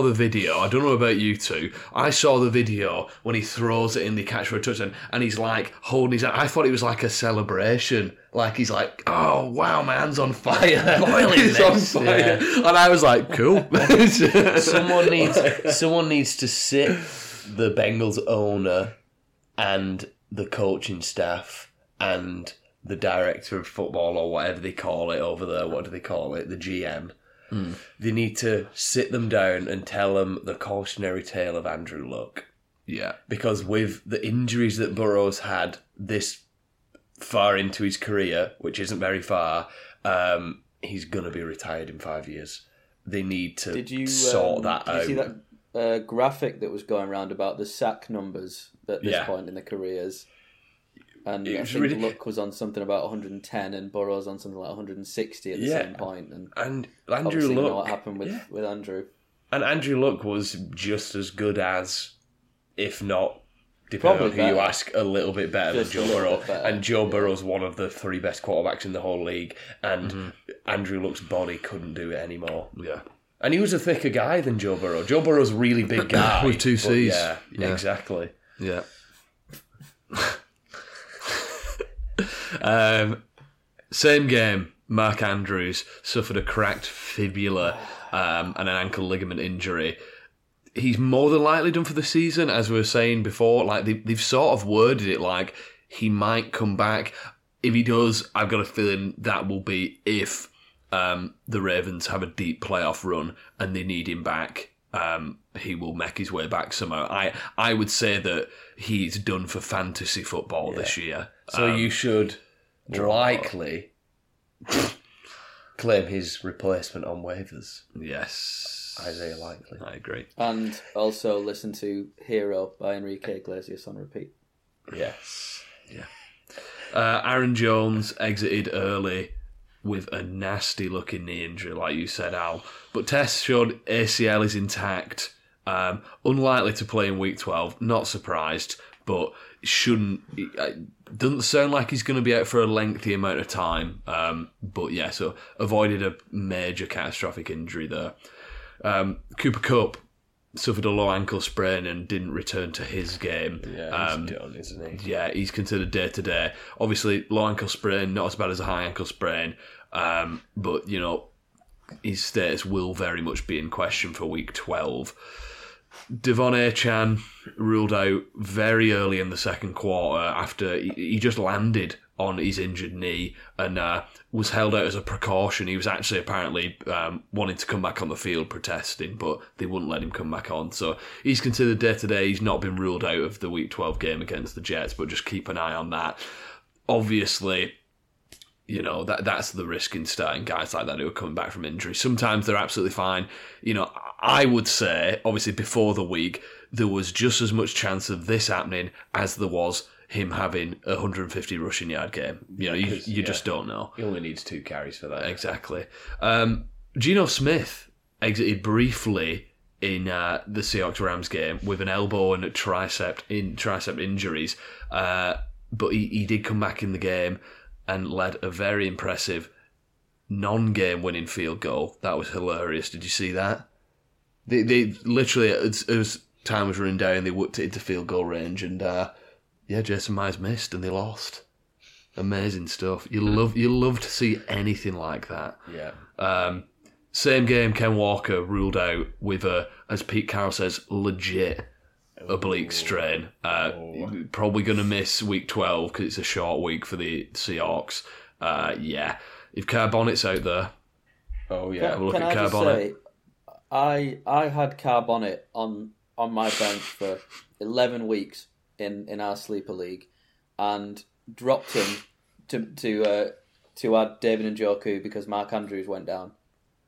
the video. I don't know about you two. I saw the video when he throws it in the catch for a touchdown, and he's like holding his hand. I thought it was like a celebration. Like he's like, oh wow, my hand's on fire. He's on fire, yeah. And I was like, cool. Someone needs to sit the Bengals owner and the coaching staff and the director of football or whatever they call it over there, the GM. They need to sit them down and tell them the cautionary tale of Andrew Luck. Yeah. Because with the injuries that Burrow's had this far into his career, which isn't very far, he's going to be retired in 5 years. They need to sort that out. Did you see that graphic that was going around about the sack numbers at this point in the careers, and I think Luck was on something about 110 and Burrow's on something like 160 at the same point, and Andrew Luck, you know what happened with Andrew, and Andrew Luck was just as good as, if not depending probably on who better. You ask, a little bit better just than Joe Burrow. And Joe Burrow's one of the three best quarterbacks in the whole league. And Andrew Luck's body couldn't do it anymore. Yeah. And he was a thicker guy than Joe Burrow. Joe Burrow's a really big guy. With two C's. Yeah, exactly. Yeah. Same game, Mark Andrews suffered a cracked fibula and an ankle ligament injury. He's more than likely done for the season, as we were saying before. Like they've sort of worded it like he might come back. If he does, I've got a feeling that will be if the Ravens have a deep playoff run and they need him back. He will make his way back somehow. I would say that he's done for fantasy football this year. So you should likely claim his replacement on waivers. Yes. Isaiah Likely. I agree. And also listen to Hero by Enrique Iglesias on repeat. Yes. Yeah. Aaron Jones exited early with a nasty-looking knee injury, like you said, Al. But tests showed ACL is intact. Unlikely to play in Week 12. Not surprised, but shouldn't... It doesn't sound like he's going to be out for a lengthy amount of time. But yeah, so avoided a major catastrophic injury there. Cooper Kupp suffered a low ankle sprain and didn't return to his game. Yeah, he's done, isn't he? Yeah, he's considered day-to-day. Obviously, low ankle sprain, not as bad as a high ankle sprain. But, you know, his status will very much be in question for Week 12. Devon Achane ruled out very early in the second quarter after he just landed on his injured knee and was held out as a precaution. He was actually apparently wanting to come back on the field protesting, but they wouldn't let him come back on. So he's considered day-to-day. He's not been ruled out of the Week 12 game against the Jets, but just keep an eye on that. Obviously, you know, that's the risk in starting guys like that who are coming back from injury. Sometimes they're absolutely fine. You know, I would say, obviously before the week, there was just as much chance of this happening as there was him having a 150 rushing yard game. You know, you just don't know. He only needs 2 carries for that. Exactly. Geno Smith exited briefly in the Seahawks-Rams game with an elbow and a tricep injuries, but he did come back in the game and led a very impressive non-game winning field goal. That was hilarious. Did you see that? They literally, as time was running down, they whipped it into field goal range, and Jason Myers missed, and they lost. Amazing stuff. You love to see anything like that. Yeah. Same game, Ken Walker ruled out with a, as Pete Carroll says, legit oblique strain. Probably going to miss Week 12 because it's a short week for the Seahawks. Yeah. If Carbonnet's out there, look at Carbonnet. I had Carbonnet on my bench for 11 weeks in our sleeper league, and dropped him to add David Njoku because Mark Andrews went down,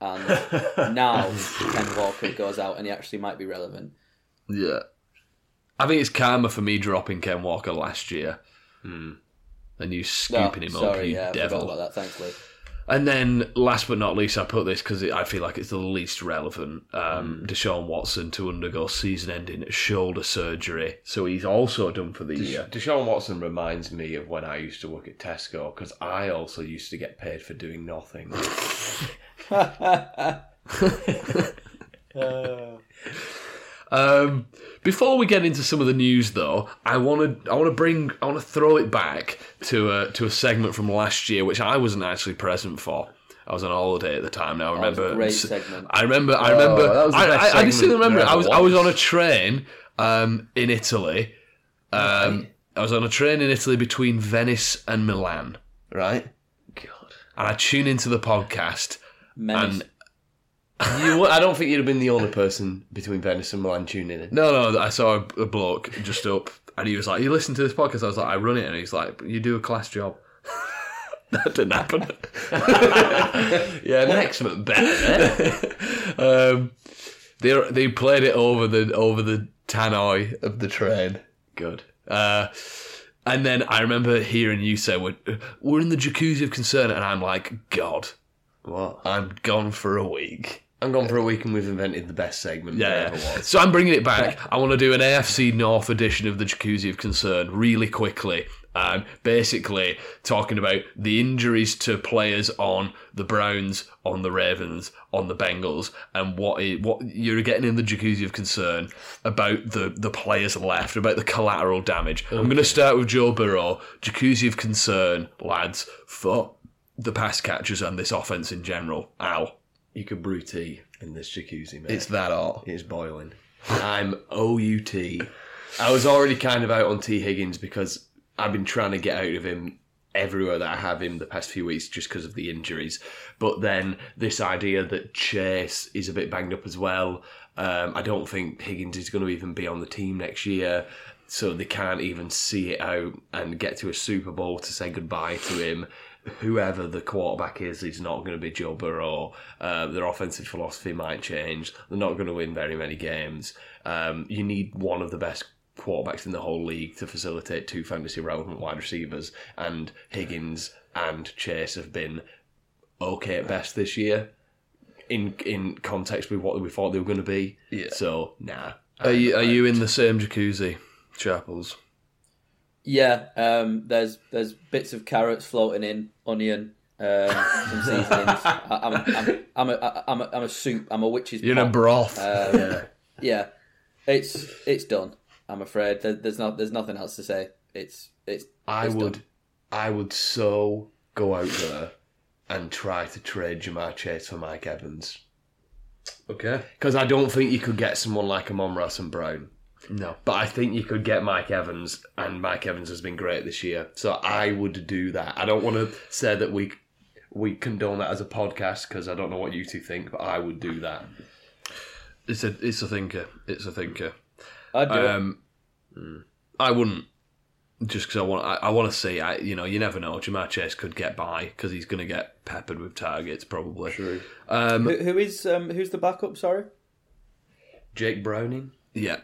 and now Ken Walker goes out and he actually might be relevant. Yeah, I think it's karma for me dropping Ken Walker last year, and you scooping him up, you devil. I forgot about that. Thanks, Luke. And then, last but not least, I put this because I feel like it's the least relevant, Deshaun Watson to undergo season-ending shoulder surgery. So he's also done for the year. Deshaun Watson reminds me of when I used to work at Tesco, because I also used to get paid for doing nothing. Before we get into some of the news, though, I want to throw it back to a segment from last year, which I wasn't actually present for. I was on holiday at the time. Now I remember. That was a great segment. I remember. That was the best segment I just didn't remember. I was on a train in Italy. I was on a train in Italy between Venice and Milan. Right. God. And I tuned into the podcast. Menace. And I don't think you'd have been the only person between Venice and Milan tuning in. No, I saw a bloke just up, and he was like, "You listen to this podcast?" I was like, "I run it," and he's like, "You do a class job." That didn't happen. Yeah, next but better. They played it over the tannoy of the train. Good. And then I remember hearing you say, "We're in the jacuzzi of concern," and I'm like, "God." What? I'm gone for a week. I'm gone for a week and we've invented the best segment there ever was. So I'm bringing it back. I want to do an AFC North edition of the Jacuzzi of Concern really quickly. Basically talking about the injuries to players on the Browns, on the Ravens, on the Bengals, and what you're getting in the Jacuzzi of Concern about the players left, about the collateral damage. Okay. I'm going to start with Joe Burrow. Jacuzzi of Concern, lads, for the pass catchers and this offense in general. Ow. You could brew tea in this jacuzzi, mate. It's that hot. It's boiling. I'm O-U-T. I was already kind of out on T. Higgins because I've been trying to get out of him everywhere that I have him the past few weeks just because of the injuries. But then this idea that Chase is a bit banged up as well. I don't think Higgins is going to even be on the team next year. So they can't even see it out and get to a Super Bowl to say goodbye to him. Whoever the quarterback is, he's not going to be Joe Burrow. Their offensive philosophy might change. They're not going to win very many games. You need one of the best quarterbacks in the whole league to facilitate two fantasy relevant wide receivers, and Higgins and Chase have been okay at best this year in context with what we thought they were going to be. Yeah. So, nah. Are you in the same jacuzzi, Sharples? Yeah, there's bits of carrots floating in, onion, some seasonings. I'm a soup. I'm a witch's. You're pot. In a broth. Yeah, it's done. I'm afraid there's nothing else to say. I would so go out there and try to trade Jahmyr Chase for Mike Evans. Okay, because I don't think you could get someone like Amon-Ra St. Brown. No. But I think you could get Mike Evans, and Mike Evans has been great this year. So I would do that. I don't want to say that we condone that as a podcast because I don't know what you two think, but I would do that. It's a thinker. It's a thinker. I'd do it. I wouldn't, just because I want to see. You never know. Jahmyr Chase could get by because he's going to get peppered with targets probably. True. Who's the backup? Sorry, Jake Browning. Yeah.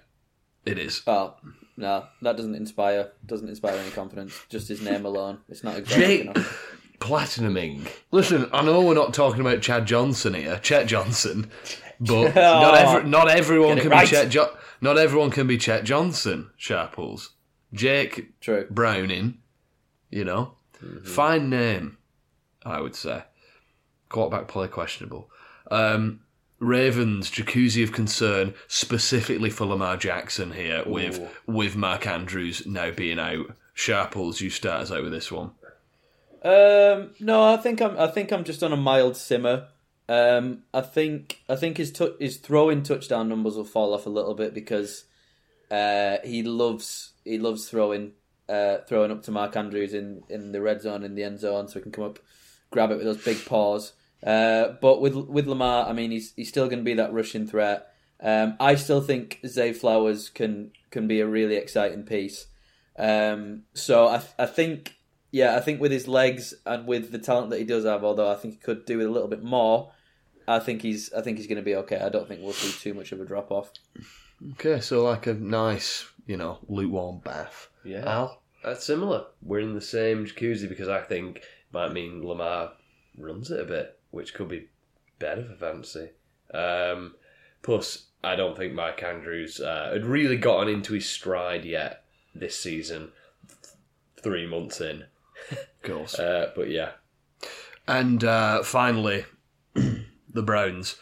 It is. Oh, no, that doesn't inspire any confidence. Just his name alone. It's not exactly Jake Platinuming. Listen, I know we're not talking about Chet Johnson, but not everyone can be Chet Johnson, Sharples. Jake True. Browning, mm-hmm. Fine name, I would say. Quarterback play questionable. Ravens, Jacuzzi of Concern, specifically for Lamar Jackson here, with Mark Andrews now being out. Sharples, you start us out with this one. No, I think I'm just on a mild simmer. I think his throwing touchdown numbers will fall off a little bit because he loves throwing up to Mark Andrews in the red zone, in the end zone, so he can come up, grab it with those big paws. But with Lamar, I mean, he's still going to be that rushing threat. I still think Zay Flowers can be a really exciting piece. So I think with his legs and with the talent that he does have, although I think he could do with a little bit more, I think he's going to be okay. I don't think we'll see too much of a drop off. Okay, so like a nice, lukewarm bath. Yeah, Al, that's similar. We're in the same jacuzzi because I think it might mean Lamar runs it a bit, which could be better for fantasy. Plus, I don't think Mark Andrews had really gotten into his stride yet this season, 3 months in. Of course. But yeah. And finally, the Browns.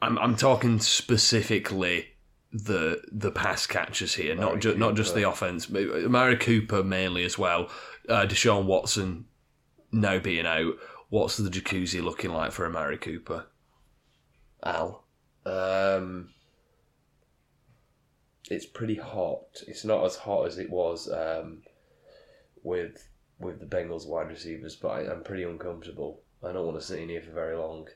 I'm talking specifically the pass catchers here, not just the offense, but Amari Cooper mainly as well. Deshaun Watson now being out. What's the jacuzzi looking like for Amari Cooper? Al? It's pretty hot. It's not as hot as it was with the Bengals wide receivers, but I'm pretty uncomfortable. I don't want to sit in here for very long.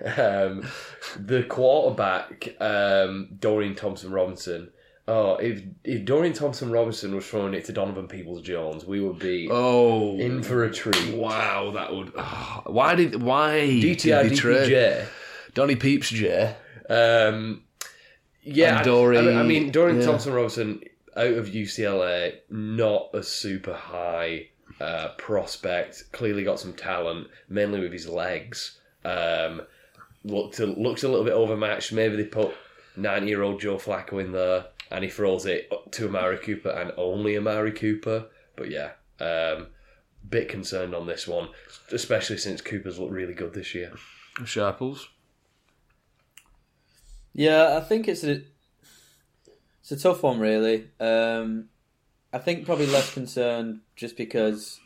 The quarterback, Dorian Thompson-Robinson. Oh, if Dorian Thompson-Robinson was throwing it to Donovan Peoples-Jones, we would be in for a treat. Wow, that would... Oh, why DTR, DPJ. Donny Peeps J. Yeah, I mean, Dorian Thompson-Robinson, out of UCLA, not a super high prospect, clearly got some talent, mainly with his legs. looks a little bit overmatched. Maybe they put 90-year-old Joe Flacco in there and he throws it to Amari Cooper and only Amari Cooper. But yeah, bit concerned on this one, especially since Cooper's looked really good this year. Sharples? Yeah, I think it's a tough one, really. I think probably less concerned just because,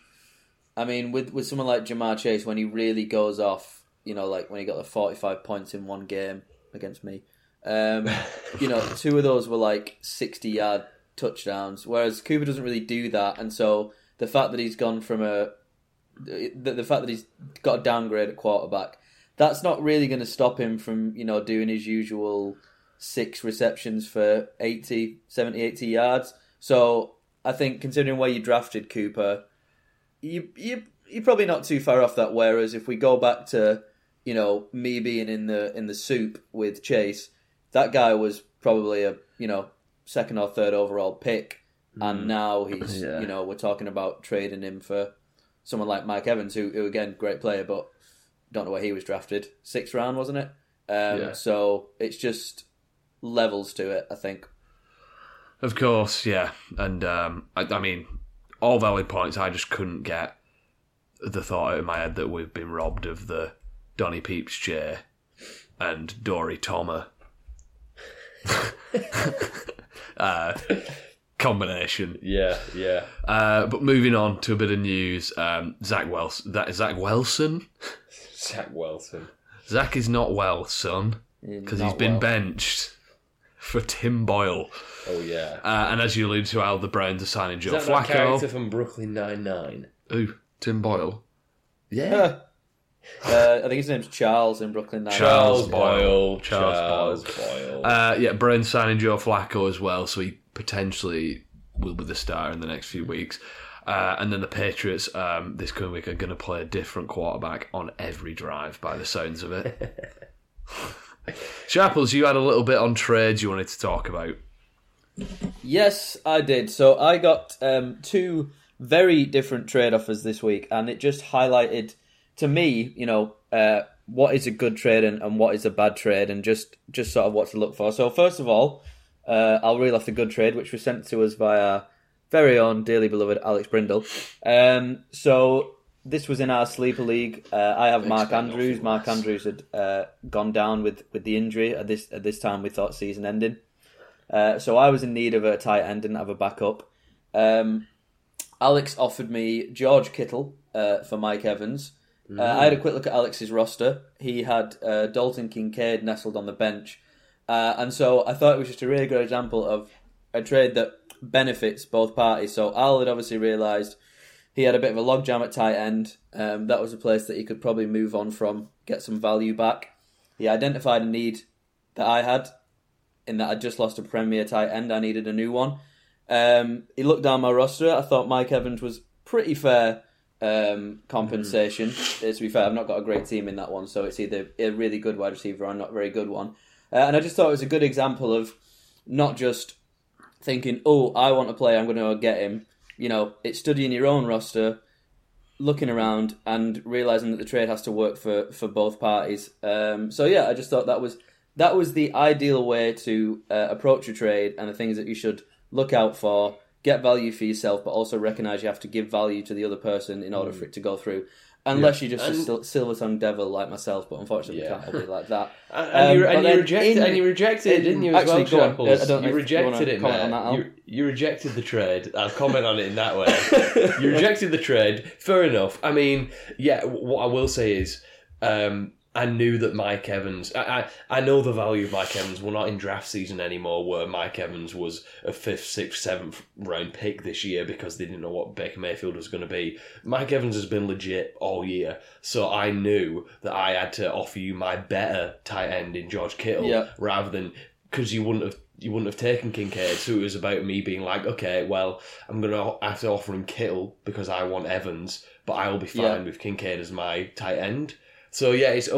I mean, with someone like Ja'Marr Chase, when he really goes off, you know, like when he got the 45 points in one game against me, you know, two of those were like 60-yard touchdowns, whereas Cooper doesn't really do that. And so the fact that he's gone from the fact that he's got a downgrade at quarterback, that's not really going to stop him from, you know, doing his usual 6 receptions for 80 yards. So I think considering where you drafted Cooper, you're probably not too far off that. Whereas if we go back to, you know, me being in the soup with Chase, that guy was probably a, you know, 2nd or 3rd overall pick, and now he's you know, we're talking about trading him for someone like Mike Evans, who again, great player, but don't know where he was drafted. 6th round, wasn't it? So it's just levels to it, I think. Of course, yeah, and I mean, all valid points. I just couldn't get the thought out of my head that we've been robbed of the Donny Peeps chair and Dory Toma combination. Yeah. But moving on to a bit of news, Zach Wilson. Zach is not well, son, because he's been benched for Tim Boyle. Oh, yeah. And as you alluded to, how the Browns are signing Joe Flacco. Is that that character from Brooklyn Nine-Nine? Ooh, Tim Boyle? Yeah. I think his name's Charles in Brooklyn Nine-Nine. Charles Boyle. Browns signing Joe Flacco as well, so he potentially will be the star in the next few weeks. And then the Patriots this coming week are going to play a different quarterback on every drive by the sounds of it. Sharples, you had a little bit on trades you wanted to talk about. Yes, I did. So I got 2 very different trade offers this week, and it just highlighted to me, you know, what is a good trade and what is a bad trade, and just sort of what to look for. So first of all, I'll reel off the good trade, which was sent to us by our very own dearly beloved Alex Brindle. So this was in our sleeper league. I have Mark Andrews. Mark Andrews had gone down with the injury. At this time, we thought season ending. So I was in need of a tight end, didn't have a backup. Alex offered me George Kittle for Mike Evans. I had a quick look at Alex's roster. He had Dalton Kincaid nestled on the bench. And so I thought it was just a really good example of a trade that benefits both parties. So Al had obviously realised he had a bit of a logjam at tight end. That was a place that he could probably move on from, get some value back. He identified a need that I had, in that I just lost a premier tight end. I needed a new one. He looked down my roster. I thought Mike Evans was pretty fair compensation. To be fair, I've not got a great team in that one, so it's either a really good wide receiver or a not very good one. And I just thought it was a good example of not just thinking, oh, I want a player, I'm going to get him. You know, it's studying your own roster, looking around, and realising that the trade has to work for both parties. So yeah, I just thought that was the ideal way to approach a trade, and the things that you should look out for, get value for yourself, but also recognise you have to give value to the other person in order for it to go through. Unless you're just a silver-tongued devil like myself, but unfortunately you can't be like that. And you rejected it, didn't you, as well, Sharples? You rejected the trade. I'll comment on it in that way. You rejected the trade. Fair enough. I mean, yeah, what I will say is, I knew that Mike Evans... I know the value of Mike Evans. We're not in draft season anymore where Mike Evans was a 5th, 6th, 7th round pick this year because they didn't know what Baker Mayfield was going to be. Mike Evans has been legit all year, so I knew that I had to offer you my better tight end in George Kittle rather than... Because you wouldn't have taken Kincaid, so it was about me being like, okay, well, I'm going to have to offer him Kittle because I want Evans, but I'll be fine with Kincaid as my tight end. So yeah, it's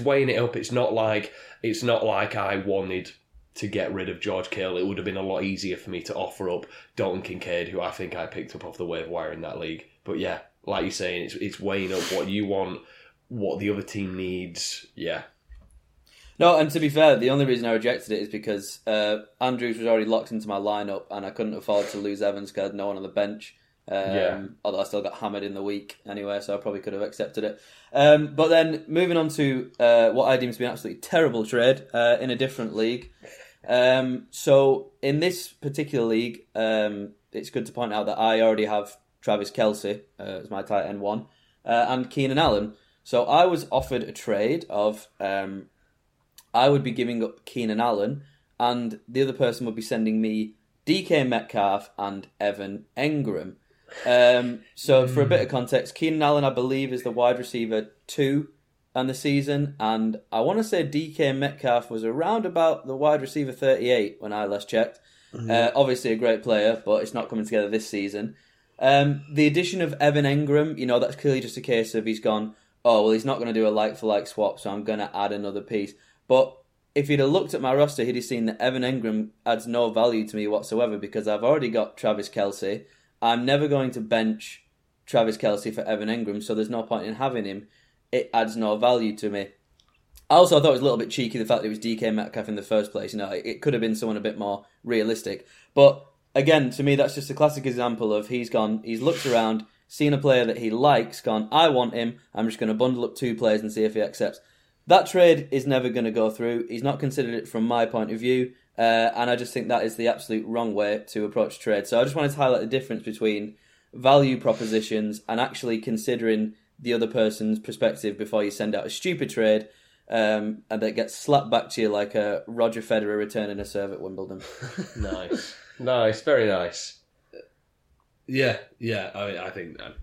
weighing it up. It's not like I wanted to get rid of George Kittle. It would have been a lot easier for me to offer up Dalton Kincaid, who I think I picked up off the waiver wire in that league. But yeah, like you're saying, it's weighing up what you want, what the other team needs. Yeah, No, and to be fair, the only reason I rejected it is because Andrews was already locked into my lineup, and I couldn't afford to lose Evans because I had no one on the bench. Although I still got hammered in the week anyway, so I probably could have accepted it. But then moving on to what I deem to be an absolutely terrible trade in a different league. So in this particular league, it's good to point out that I already have Travis Kelce as my tight end one, and Keenan Allen. So I was offered a trade of I would be giving up Keenan Allen, and the other person would be sending me DK Metcalf and Evan Engram. So for a bit of context, Keenan Allen, I believe, is the wide receiver 2 on the season, and I want to say DK Metcalf was around about the wide receiver 38 when I last checked. Obviously a great player, but it's not coming together this season. The addition of Evan Engram, you know, that's clearly just a case of he's gone, oh, well, he's not going to do a like-for-like swap, so I'm going to add another piece. But if he'd have looked at my roster, he'd have seen that Evan Engram adds no value to me whatsoever because I've already got Travis Kelce. I'm never going to bench Travis Kelce for Evan Engram, so there's no point in having him. It adds no value to me. Also, I thought it was a little bit cheeky, the fact that it was DK Metcalf in the first place. You know, it could have been someone a bit more realistic. But again, to me, that's just a classic example of he's gone, he's looked around, seen a player that he likes, gone, I want him, I'm just going to bundle up two players and see if he accepts. That trade is never going to go through. He's not considered it from my point of view. And I just think that is the absolute wrong way to approach trade. So I just wanted to highlight the difference between value propositions and actually considering the other person's perspective before you send out a stupid trade and that gets slapped back to you like a Roger Federer returning a serve at Wimbledon. Nice. Nice. Very nice. Yeah. I mean, I think that.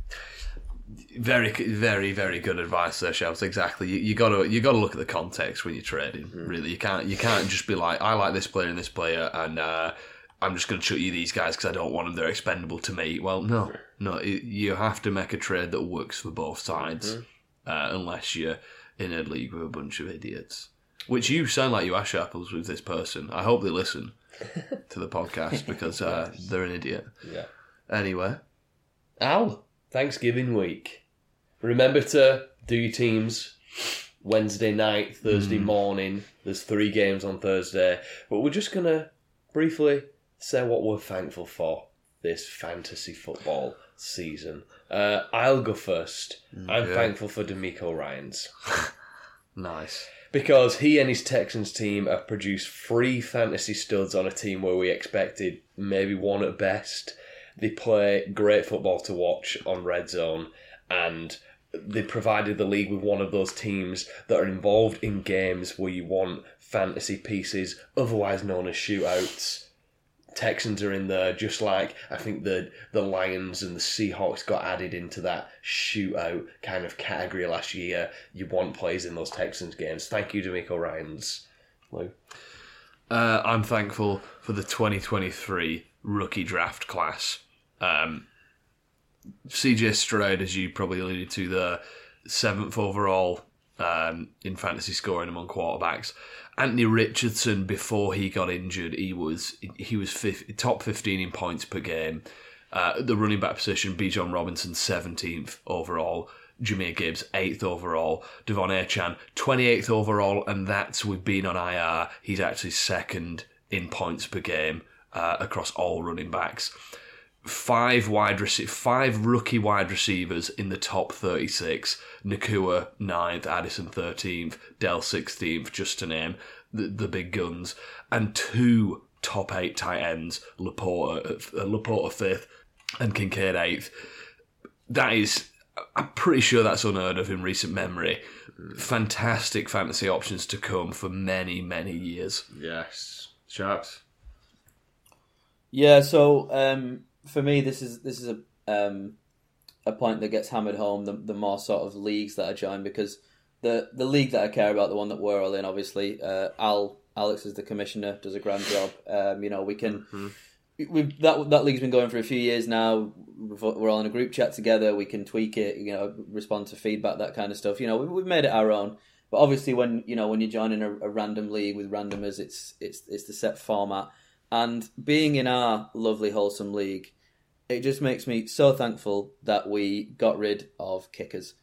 Very, very, very good advice there, Shells. Exactly. You got to look at the context when you're trading. Really, you can't just be like, I like this player and this player, and I'm just going to chuck you these guys because I don't want them. They're expendable to me. Well, no. You have to make a trade that works for both sides, unless you're in a league with a bunch of idiots. Which you sound like you are, Sharples, with this person. I hope they listen to the podcast because they're an idiot. Yeah. Anyway, ow. Thanksgiving week. Remember to do your teams Wednesday night, Thursday morning. There's 3 games on Thursday. But we're just going to briefly say what we're thankful for this fantasy football season. I'll go first. I'm thankful for DeMeco Ryans. Nice. Because he and his Texans team have produced 3 fantasy studs on a team where we expected maybe 1 at best. They play great football to watch on Red Zone, and they provided the league with one of those teams that are involved in games where you want fantasy pieces, otherwise known as shootouts. Texans are in there, just like I think the Lions and the Seahawks got added into that shootout kind of category last year. You want plays in those Texans games. Thank you, DeMeco Ryans. Lou? I'm thankful for the 2023 rookie draft class. CJ Stroud, as you probably alluded to there, 7th overall in fantasy scoring among quarterbacks. Anthony Richardson, before he got injured, he was top 15 in points per game. The running back position, Bijan Robinson, 17th overall. Jahmyr Gibbs, 8th overall. Devon Achane, 28th overall, and that's with being on IR. He's actually 2nd in points per game across all running backs. 5 rookie wide receivers in the top 36. Nakua 9th, Addison 13th, Dell 16th, just to name the big guns, and 2 top 8 tight ends, Laporta 5th and Kincaid 8th. That is, I'm pretty sure that's unheard of in recent memory. Fantastic fantasy options to come for many, many years. Yes, Sharps. Yeah, so for me, this is a point that gets hammered home the more sort of leagues that I join, because the league that I care about, the one that we're all in, obviously, Alex is the commissioner, does a grand job. You know, we can that league's been going for a few years now. We're all in a group chat together. We can tweak it, you know, respond to feedback, that kind of stuff. You know, we've made it our own. But obviously, when you're joining a random league with randomers, it's the set format. And being in our lovely, wholesome league, it just makes me so thankful that we got rid of kickers.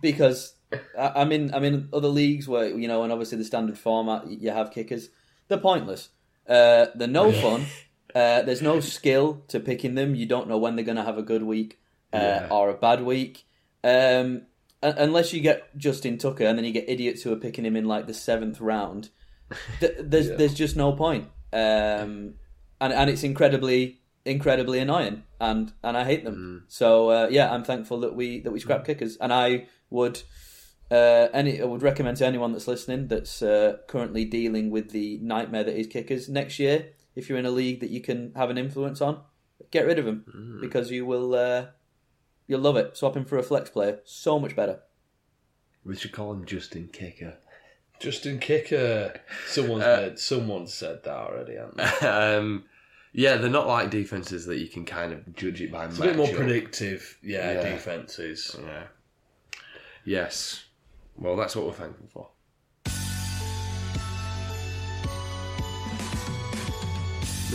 Because I'm in other leagues where, you know, and obviously the standard format, you have kickers. They're pointless. They're no fun. There's no skill to picking them. You don't know when they're going to have a good week or a bad week. Unless you get Justin Tucker and then you get idiots who are picking him in like the 7th round. There's just no point. And it's incredibly annoying, and I hate them. So I'm thankful that we scrap kickers, and I would I would recommend to anyone that's listening that's currently dealing with the nightmare that is kickers, next year if you're in a league that you can have an influence on, get rid of them because you will you'll love it. Swap him for a flex player, so much better. We should call him Justin Kicker. Justin Kicker. Someone said that already, haven't they? Yeah, they're not like defenses that you can kind of judge it by. It's a bit more predictive. Yeah, defenses. Yeah. Yes. Well, that's what we're thankful for.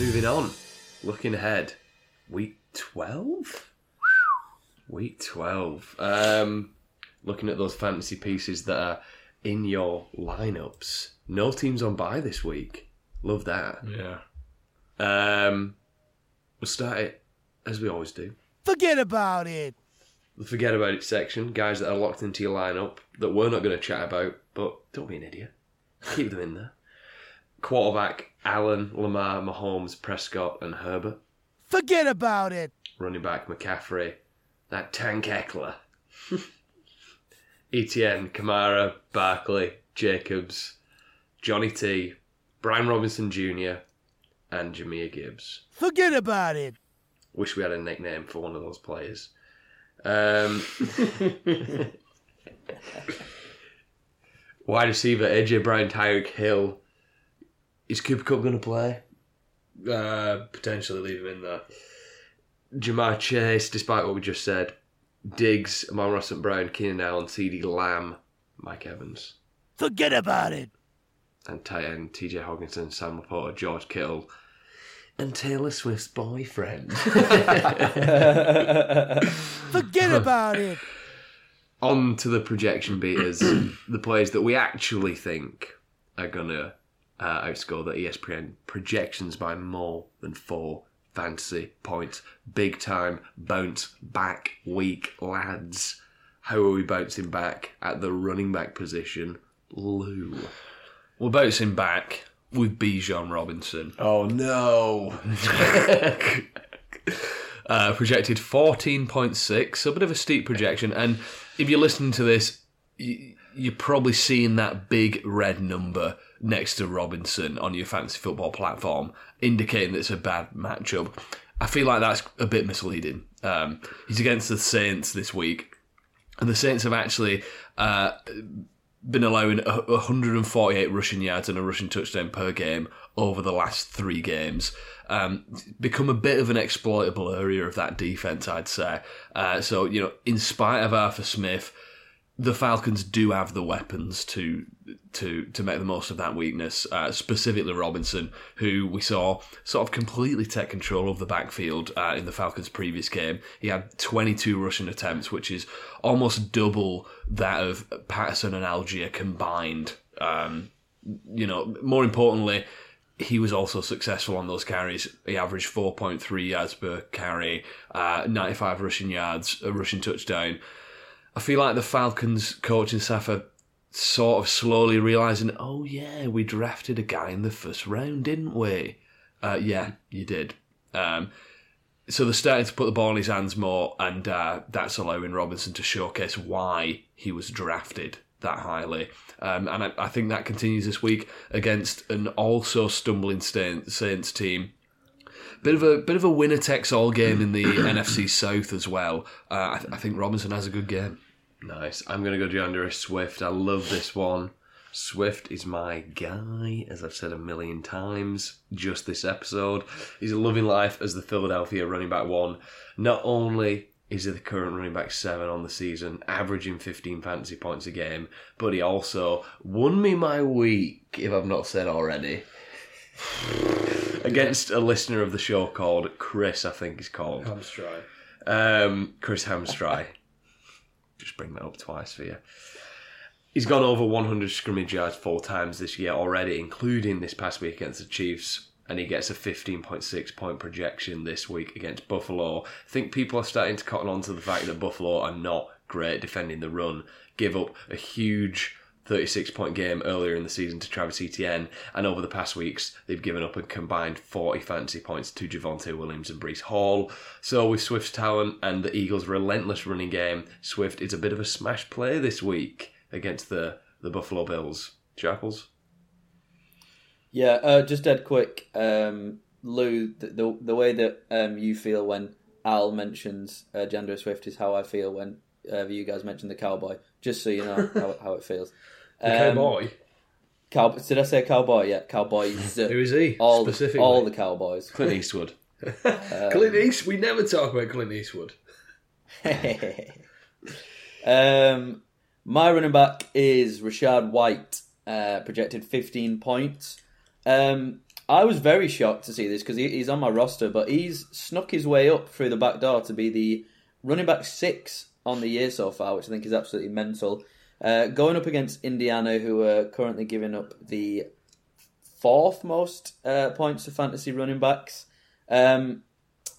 Moving on. Looking ahead, week 12. Week 12. Looking at those fantasy pieces that are in your lineups. No teams on bye this week. Love that. Yeah. We'll start it as we always do. Forget about it. The forget about it section. Guys that are locked into your lineup that we're not going to chat about, but don't be an idiot. Keep them in there. Quarterback, Allen, Lamar, Mahomes, Prescott, and Herbert. Forget about it. Running back, McCaffrey, that Tank Eckler. Etienne, Kamara, Barkley, Jacobs, Johnny T, Brian Robinson Jr., and Jahmyr Gibbs. Forget about it. Wish we had a nickname for one of those players. Wide receiver, AJ Brown, Tyreek Hill. Is Cooper Kupp going to play? Potentially leave him in there. Jamar Chase, despite what we just said. Diggs, Amon-Ra St. Brown, Keenan Allen, CeeDee Lamb, Mike Evans. Forget about it. And tight end, TJ Hockenson, Sam Laporta, George Kittle, and Taylor Swift's boyfriend. Forget about it. On to the projection beaters, the players that we actually think are going to outscore the ESPN projections by more than 4 fantasy points. Big time bounce back week, lads. How are we bouncing back at the running back position? Lou. We're bouncing back with Bijan Robinson. Oh, no. Projected 14.6, so a bit of a steep projection. And if you're listening to this, you're probably seeing that big red number next to Robinson on your fantasy football platform, indicating that it's a bad matchup. I feel like that's a bit misleading. He's against the Saints this week, and the Saints have actually... been allowing 148 rushing yards and a rushing touchdown per game over the last 3 games. Become a bit of an exploitable area of that defense, I'd say. So, you know, in spite of Arthur Smith, the Falcons do have the weapons to make the most of that weakness, specifically Robinson, who we saw sort of completely take control of the backfield in the Falcons' previous game. He had 22 rushing attempts, which is almost double that of Patterson and Algier combined. You know, more importantly, he was also successful on those carries. He averaged 4.3 yards per carry, 95 rushing yards, a rushing touchdown. I feel like the Falcons coaching staff are sort of slowly realising, oh yeah, we drafted a guy in the first round, didn't we? Yeah, you did. So they're starting to put the ball in his hands more, and that's allowing Robinson to showcase why he was drafted that highly. And I think that continues this week against an also stumbling Saints team. Bit of a winner takes all game in the NFC South as well. I think Robinson has a good game. Nice. I'm going to go DeAndre Swift. I love this one. Swift is my guy, as I've said a million times just this episode. He's loving life as the Philadelphia running back one. Not only is he the current running back 7 on the season, averaging 15 fantasy points a game, but he also won me my week, if I've not said already. Against a listener of the show called Chris, I think he's called. Hamstry. Chris Hamstry. Just bring that up twice for you. He's gone over 100 scrimmage yards 4 times this year already, including this past week against the Chiefs. And he gets a 15.6 point projection this week against Buffalo. I think people are starting to cotton on to the fact that Buffalo are not great defending the run. Give up a huge 36-point game earlier in the season to Travis Etienne, and over the past weeks they've given up a combined 40 fantasy points to Javonte Williams and Breece Hall. So with Swift's talent and the Eagles' relentless running game, Swift is a bit of a smash play this week against the Buffalo Bills. Sharples? Yeah, just dead quick, Lou, the way that you feel when Al mentions DeAndre Swift is how I feel when you guys mentioned the Cowboy, just so you know how it feels. Cowboy? Did I say Cowboy? Yeah, Cowboys. Who is he? All the Cowboys. Clint Eastwood. We never talk about Clint Eastwood. My running back is Rashad White, projected 15 points. I was very shocked to see this because he's on my roster, but he's snuck his way up through the back door to be the running back 6 on the year so far, which I think is absolutely mental. Going up against Indiana, who are currently giving up the 4th most points to fantasy running backs.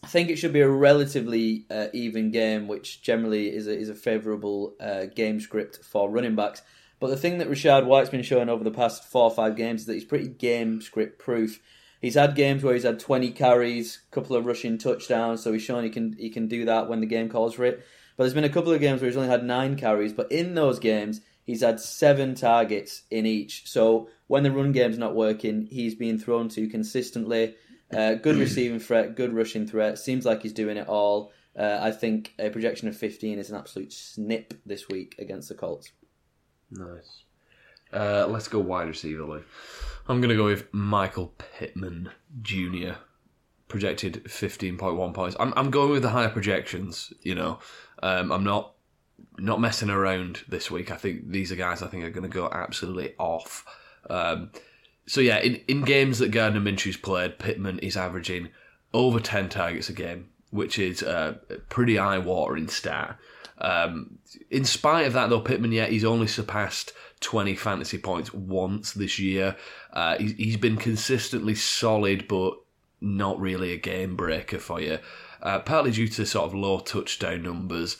I think it should be a relatively even game, which generally is a favourable game script for running backs. But the thing that Rashad White's been showing over the past 4 or 5 games is that he's pretty game script proof. He's had games where he's had 20 carries, a couple of rushing touchdowns, so he's shown he can do that when the game calls for it. But there's been a couple of games where he's only had 9 carries, but in those games, he's had 7 targets in each. So when the run game's not working, he's being thrown to consistently. Good receiving threat, good rushing threat. Seems like he's doing it all. I think a projection of 15 is an absolute snip this week against the Colts. Nice. Let's go wide receiver, Lou. I'm going to go with Michael Pittman Jr., projected 15.1 points. I'm going with the higher projections, you know. I'm not messing around this week. I think these are guys I think are going to go absolutely off. So yeah, in games that Gardner Minshew's played, Pittman is averaging over 10 targets a game, which is a pretty eye-watering stat. In spite of that, though, Pittman, he's only surpassed 20 fantasy points once this year. He's been consistently solid, but not really a game breaker for you. Partly due to sort of low touchdown numbers,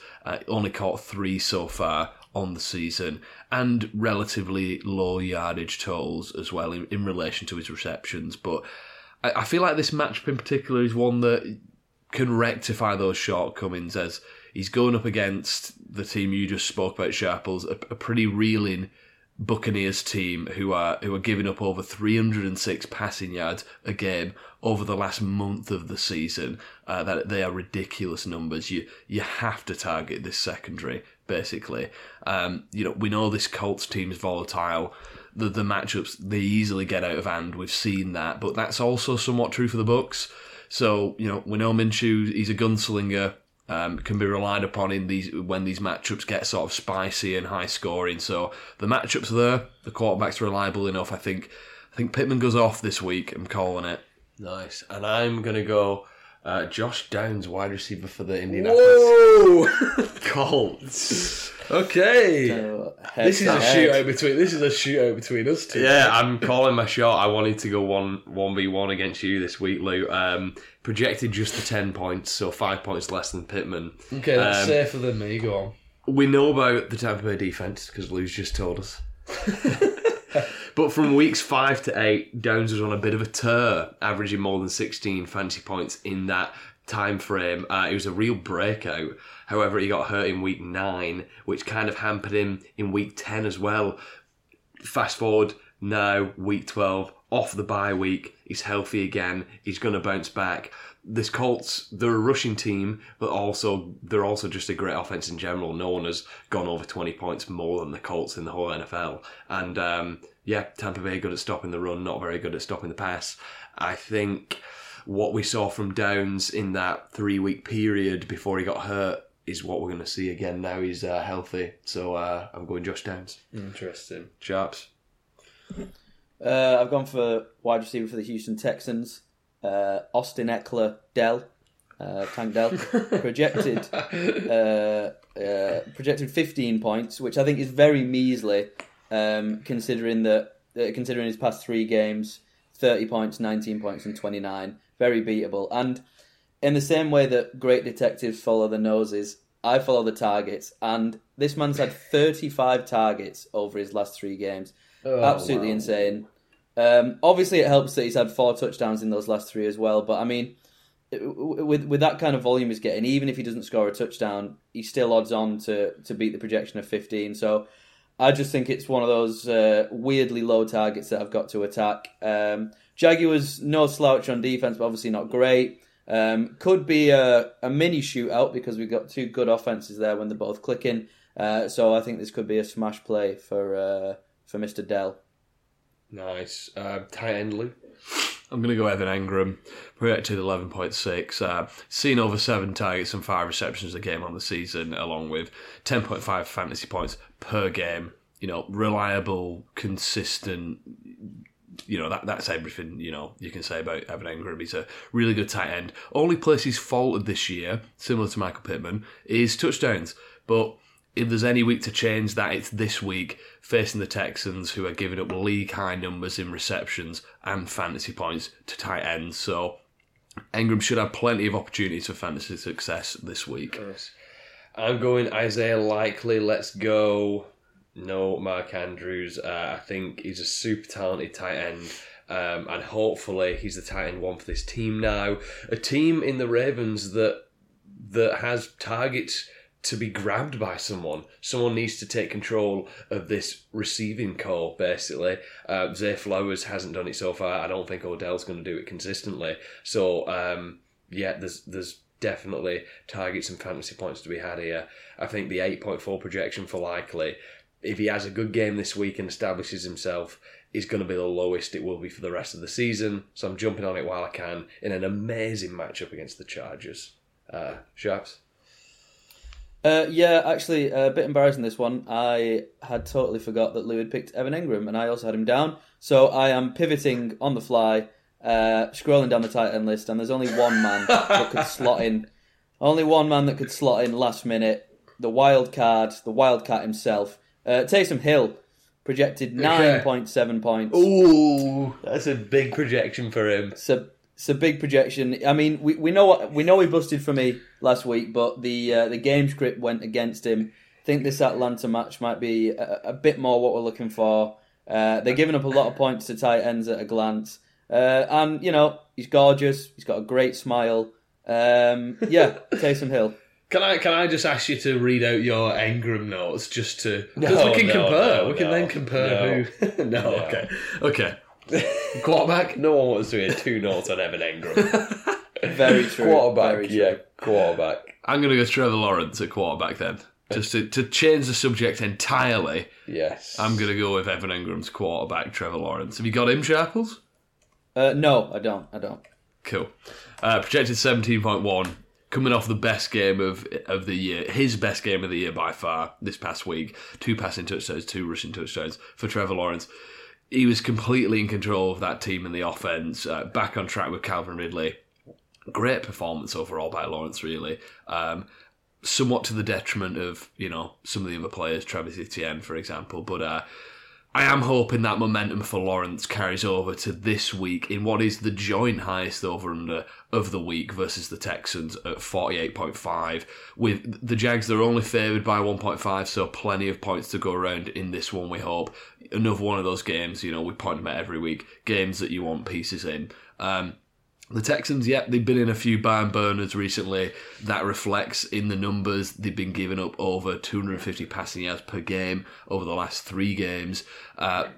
only caught 3 so far on the season, and relatively low yardage totals as well in relation to his receptions. But I feel like this matchup in particular is one that can rectify those shortcomings, as he's going up against the team you just spoke about, Sharples, a pretty reeling Buccaneers team who are giving up over 306 passing yards a game over the last month of the season. That they are ridiculous numbers. You have to target this secondary, basically. We know this Colts team is volatile. The matchups, they easily get out of hand. We've seen that, but that's also somewhat true for the Bucs. So we know Minshew, he's a gunslinger. Can be relied upon in when these matchups get sort of spicy and high scoring. So the matchups there, the quarterback's reliable enough. I think Pittman goes off this week. I'm calling it. Nice. And I'm gonna go Josh Downs, wide receiver for the Indianapolis Colts. Okay, this is a shootout between us two. Yeah, I'm calling my shot. I wanted to go 1v1 against you this week, Lou. Projected just the 10 points, so 5 points less than Pittman. Okay, that's safer than me. Go on. We know about the Tampa Bay defense because Lou's just told us. But from weeks 5 to 8, Downs was on a bit of a tear, averaging more than 16 fantasy points in that time frame. It was a real breakout. However, he got hurt in week 9, which kind of hampered him in week 10 as well. Fast forward now, week 12, off the bye week. He's healthy again. He's going to bounce back. This Colts, they're a rushing team, but also they're also just a great offense in general. No one has gone over 20 points more than the Colts in the whole NFL. And Tampa Bay good at stopping the run, not very good at stopping the pass. I think what we saw from Downs in that 3-week period before he got hurt is what we're going to see again now he's healthy. So I'm going Josh Downs. Interesting. Sharps? I've gone for wide receiver for the Houston Texans. Austin Eckler, Tank Dell, projected 15 points, which I think is very measly considering that considering his past three games, 30 points, 19 points, and 29. Very beatable. And in the same way that great detectives follow the noses, I follow the targets. And this man's had 35 targets over his last three games. Oh, absolutely wow. Insane. Obviously, it helps that he's had four touchdowns in those last three as well. But, I mean, with that kind of volume he's getting, even if he doesn't score a touchdown, he's still odds on to beat the projection of 15. So I just think it's one of those weirdly low targets that I've got to attack. Jaguars, no slouch on defense, but obviously not great. Could be a mini shootout because we've got two good offenses there when they're both clicking. So I think this could be a smash play for Mr. Dell. Nice. Tight end Lou. I'm going to go Evan Engram, projected 11.6. Seen over 7 targets and 5 receptions a game on the season, along with 10.5 fantasy points per game. You know, reliable, consistent. You know, that's everything, you know, you can say about Evan Engram. He's a really good tight end. Only place he's faltered this year, similar to Michael Pittman, is touchdowns. But if there's any week to change that, it's this week, facing the Texans, who are giving up league-high numbers in receptions and fantasy points to tight ends. So Engram should have plenty of opportunities for fantasy success this week. I'm going Isaiah Likely. Let's go. No, Mark Andrews. I think he's a super talented tight end. And hopefully he's the tight end one for this team now. A team in the Ravens that has targets to be grabbed by someone. Someone needs to take control of this receiving core, basically. Zay Flowers hasn't done it so far. I don't think Odell's going to do it consistently. So, there's definitely targets and fantasy points to be had here. I think the 8.4 projection for Likely, if he has a good game this week and establishes himself, is going to be the lowest it will be for the rest of the season. So I'm jumping on it while I can in an amazing matchup against the Chargers. Sharps? Yeah, actually, a bit embarrassing this one. I had totally forgot that Lou had picked Evan Engram, and I also had him down. So I am pivoting on the fly, scrolling down the tight end list, and there's only one man that could slot in. Only one man that could slot in last minute. The wild card, the wildcat himself. Taysom Hill, projected 9.7 points. Ooh, that's a big projection for him. It's a big projection. I mean, we know he busted for me last week, but the game script went against him. I think this Atlanta match might be a bit more what we're looking for. They're giving up a lot of points to tight ends at a glance, and you know he's gorgeous. He's got a great smile. Yeah, Taysom Hill. Can I just ask you to read out your Engram notes just to compare? Who? Okay. Quarterback? No one wants to hear 2 notes on Evan Engram. Very true. Quarterback. I'm going to go Trevor Lawrence at quarterback then. Just to change the subject entirely. Yes. I'm going to go with Evan Engram's quarterback, Trevor Lawrence. Have you got him, Sharples? No, I don't. Cool. Projected 17.1. Coming off the best game of the year, his best game of the year by far this past week. 2 passing touchdowns, 2 rushing touchdowns for Trevor Lawrence. He was completely in control of that team and the offense. Back on track with Calvin Ridley. Great performance overall by Lawrence, really. Somewhat to the detriment of, you know, some of the other players, Travis Etienne, for example. But I am hoping that momentum for Lawrence carries over to this week in what is the joint highest over-under of the week versus the Texans at 48.5. With the Jags, they're only favoured by 1.5, so plenty of points to go around in this one, we hope. Another one of those games, you know, we point them out every week. Games that you want pieces in. The Texans, they've been in a few barn burners recently. That reflects in the numbers. They've been giving up over 250 passing yards per game over the last 3 games.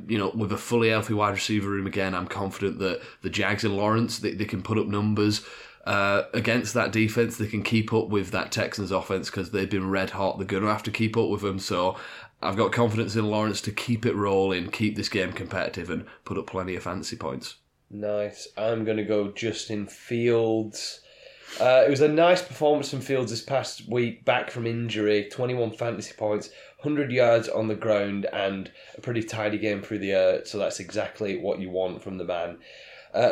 You know, with a fully healthy wide receiver room again, I'm confident that the Jags and Lawrence, they can put up numbers against that defense. They can keep up with that Texans offense because they've been red hot. They're going to have to keep up with them. So I've got confidence in Lawrence to keep it rolling, keep this game competitive and put up plenty of fantasy points. Nice. I'm going to go Justin Fields. It was a nice performance from Fields this past week, back from injury, 21 fantasy points, 100 yards on the ground, and a pretty tidy game through the air, so that's exactly what you want from the man.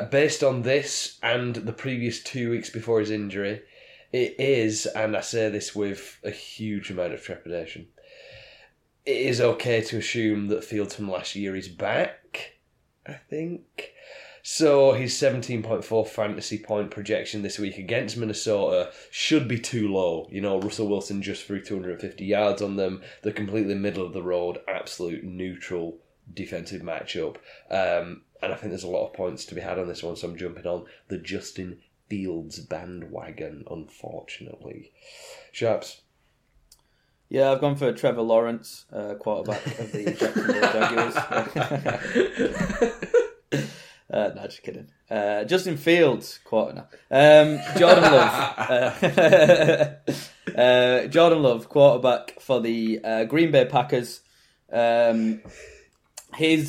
Based on this and the previous 2 weeks before his injury, it is, and I say this with a huge amount of trepidation, it is okay to assume that Fields from last year is back, I think. So his 17.4 fantasy point projection this week against Minnesota should be too low. You know, Russell Wilson just threw 250 yards on them. They're completely middle of the road, absolute neutral defensive matchup. And I think there's a lot of points to be had on this one, so I'm jumping on the Justin Fields bandwagon, unfortunately. Sharps? Yeah, I've gone for Trevor Lawrence, quarterback of the Jacksonville Jaguars. No, just kidding. Justin Fields, Jordan Love. Jordan Love, quarterback for the Green Bay Packers. He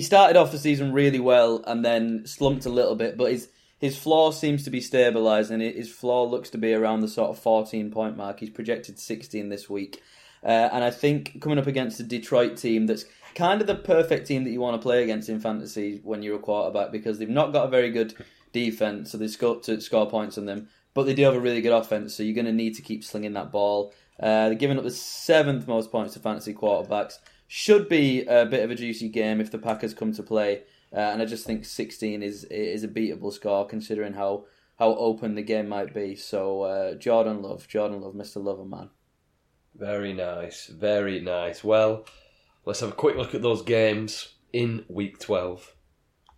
started off the season really well and then slumped a little bit, but his floor seems to be stabilising. His floor looks to be around the sort of 14-point mark. He's projected 16 this week. And I think coming up against the Detroit team, that's kind of the perfect team that you want to play against in fantasy when you're a quarterback, because they've not got a very good defense, so they score points on them. But they do have a really good offense, so you're going to need to keep slinging that ball. They're giving up the 7th most points to fantasy quarterbacks. Should be a bit of a juicy game if the Packers come to play. And I just think 16 is a beatable score, considering how open the game might be. So Jordan Love, Mr. Loverman. Very nice, very nice. Well, let's have a quick look at those games in Week 12.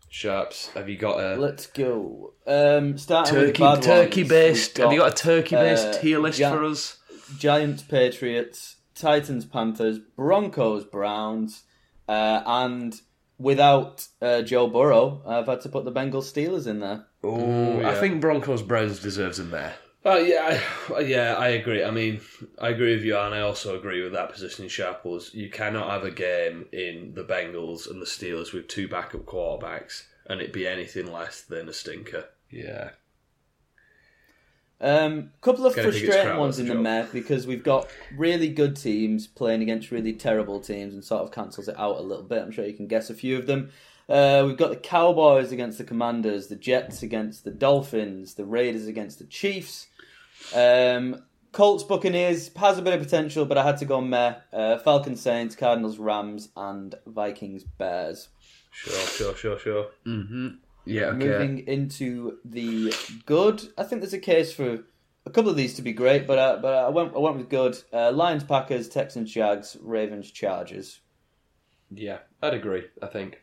Sharps, have you got a... Let's go. Turkey-based. Have you got a turkey-based tier list for us? Giants, Patriots, Titans, Panthers, Broncos, Browns, and without Joe Burrow, I've had to put the Bengals, Steelers in there. Oh, yeah. I think Broncos, Browns deserves in there. I agree. I mean, I agree with you, and I also agree with that positioning, Sharples. You cannot have a game in the Bengals and the Steelers with two backup quarterbacks and it be anything less than a stinker. Yeah. Couple of frustrating ones in the meh, because we've got really good teams playing against really terrible teams and sort of cancels it out a little bit. I'm sure you can guess a few of them. We've got the Cowboys against the Commanders, the Jets against the Dolphins, the Raiders against the Chiefs. Colts, Buccaneers has a bit of potential, but I had to go meh. Falcons, Saints, Cardinals, Rams, and Vikings, Bears. Sure. Mm-hmm. Yeah. Okay. Moving into the good, I think there's a case for a couple of these to be great, but I went with good. Lions, Packers, Texans, Jags, Ravens, Chargers. Yeah, I'd agree. I think.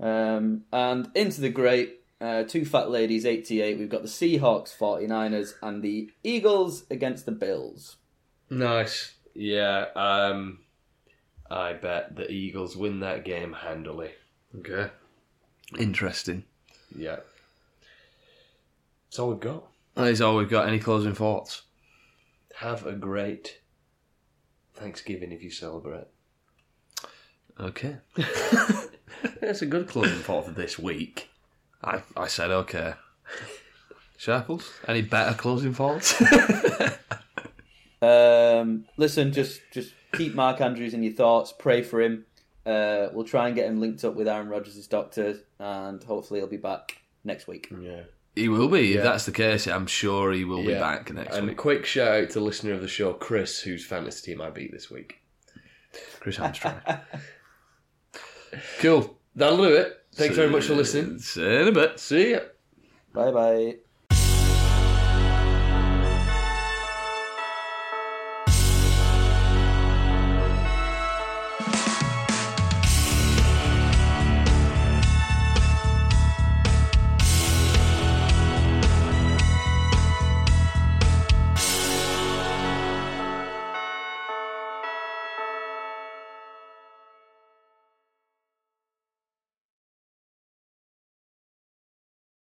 And into the great, two fat ladies, 88. We've got the Seahawks, 49ers, and the Eagles against the Bills. Nice. Yeah, I bet the Eagles win that game handily. Okay. Interesting. Yeah. That's all we've got. That is all we've got. Any closing thoughts? Have a great Thanksgiving if you celebrate. Okay. That's a good closing thought for this week. I said okay. Sharples, any better closing thoughts? Listen, just keep Mark Andrews in your thoughts. Pray for him. We'll try and get him linked up with Aaron Rodgers' doctor, and hopefully he'll be back next week. Yeah, he will be. Yeah. If that's the case, I'm sure he will be back next week. And a quick shout out to listener of the show, Chris, whose fantasy team I beat this week. Chris Armstrong. Cool. That'll do it. Thanks very much for listening. See you in a bit. See ya. Bye bye.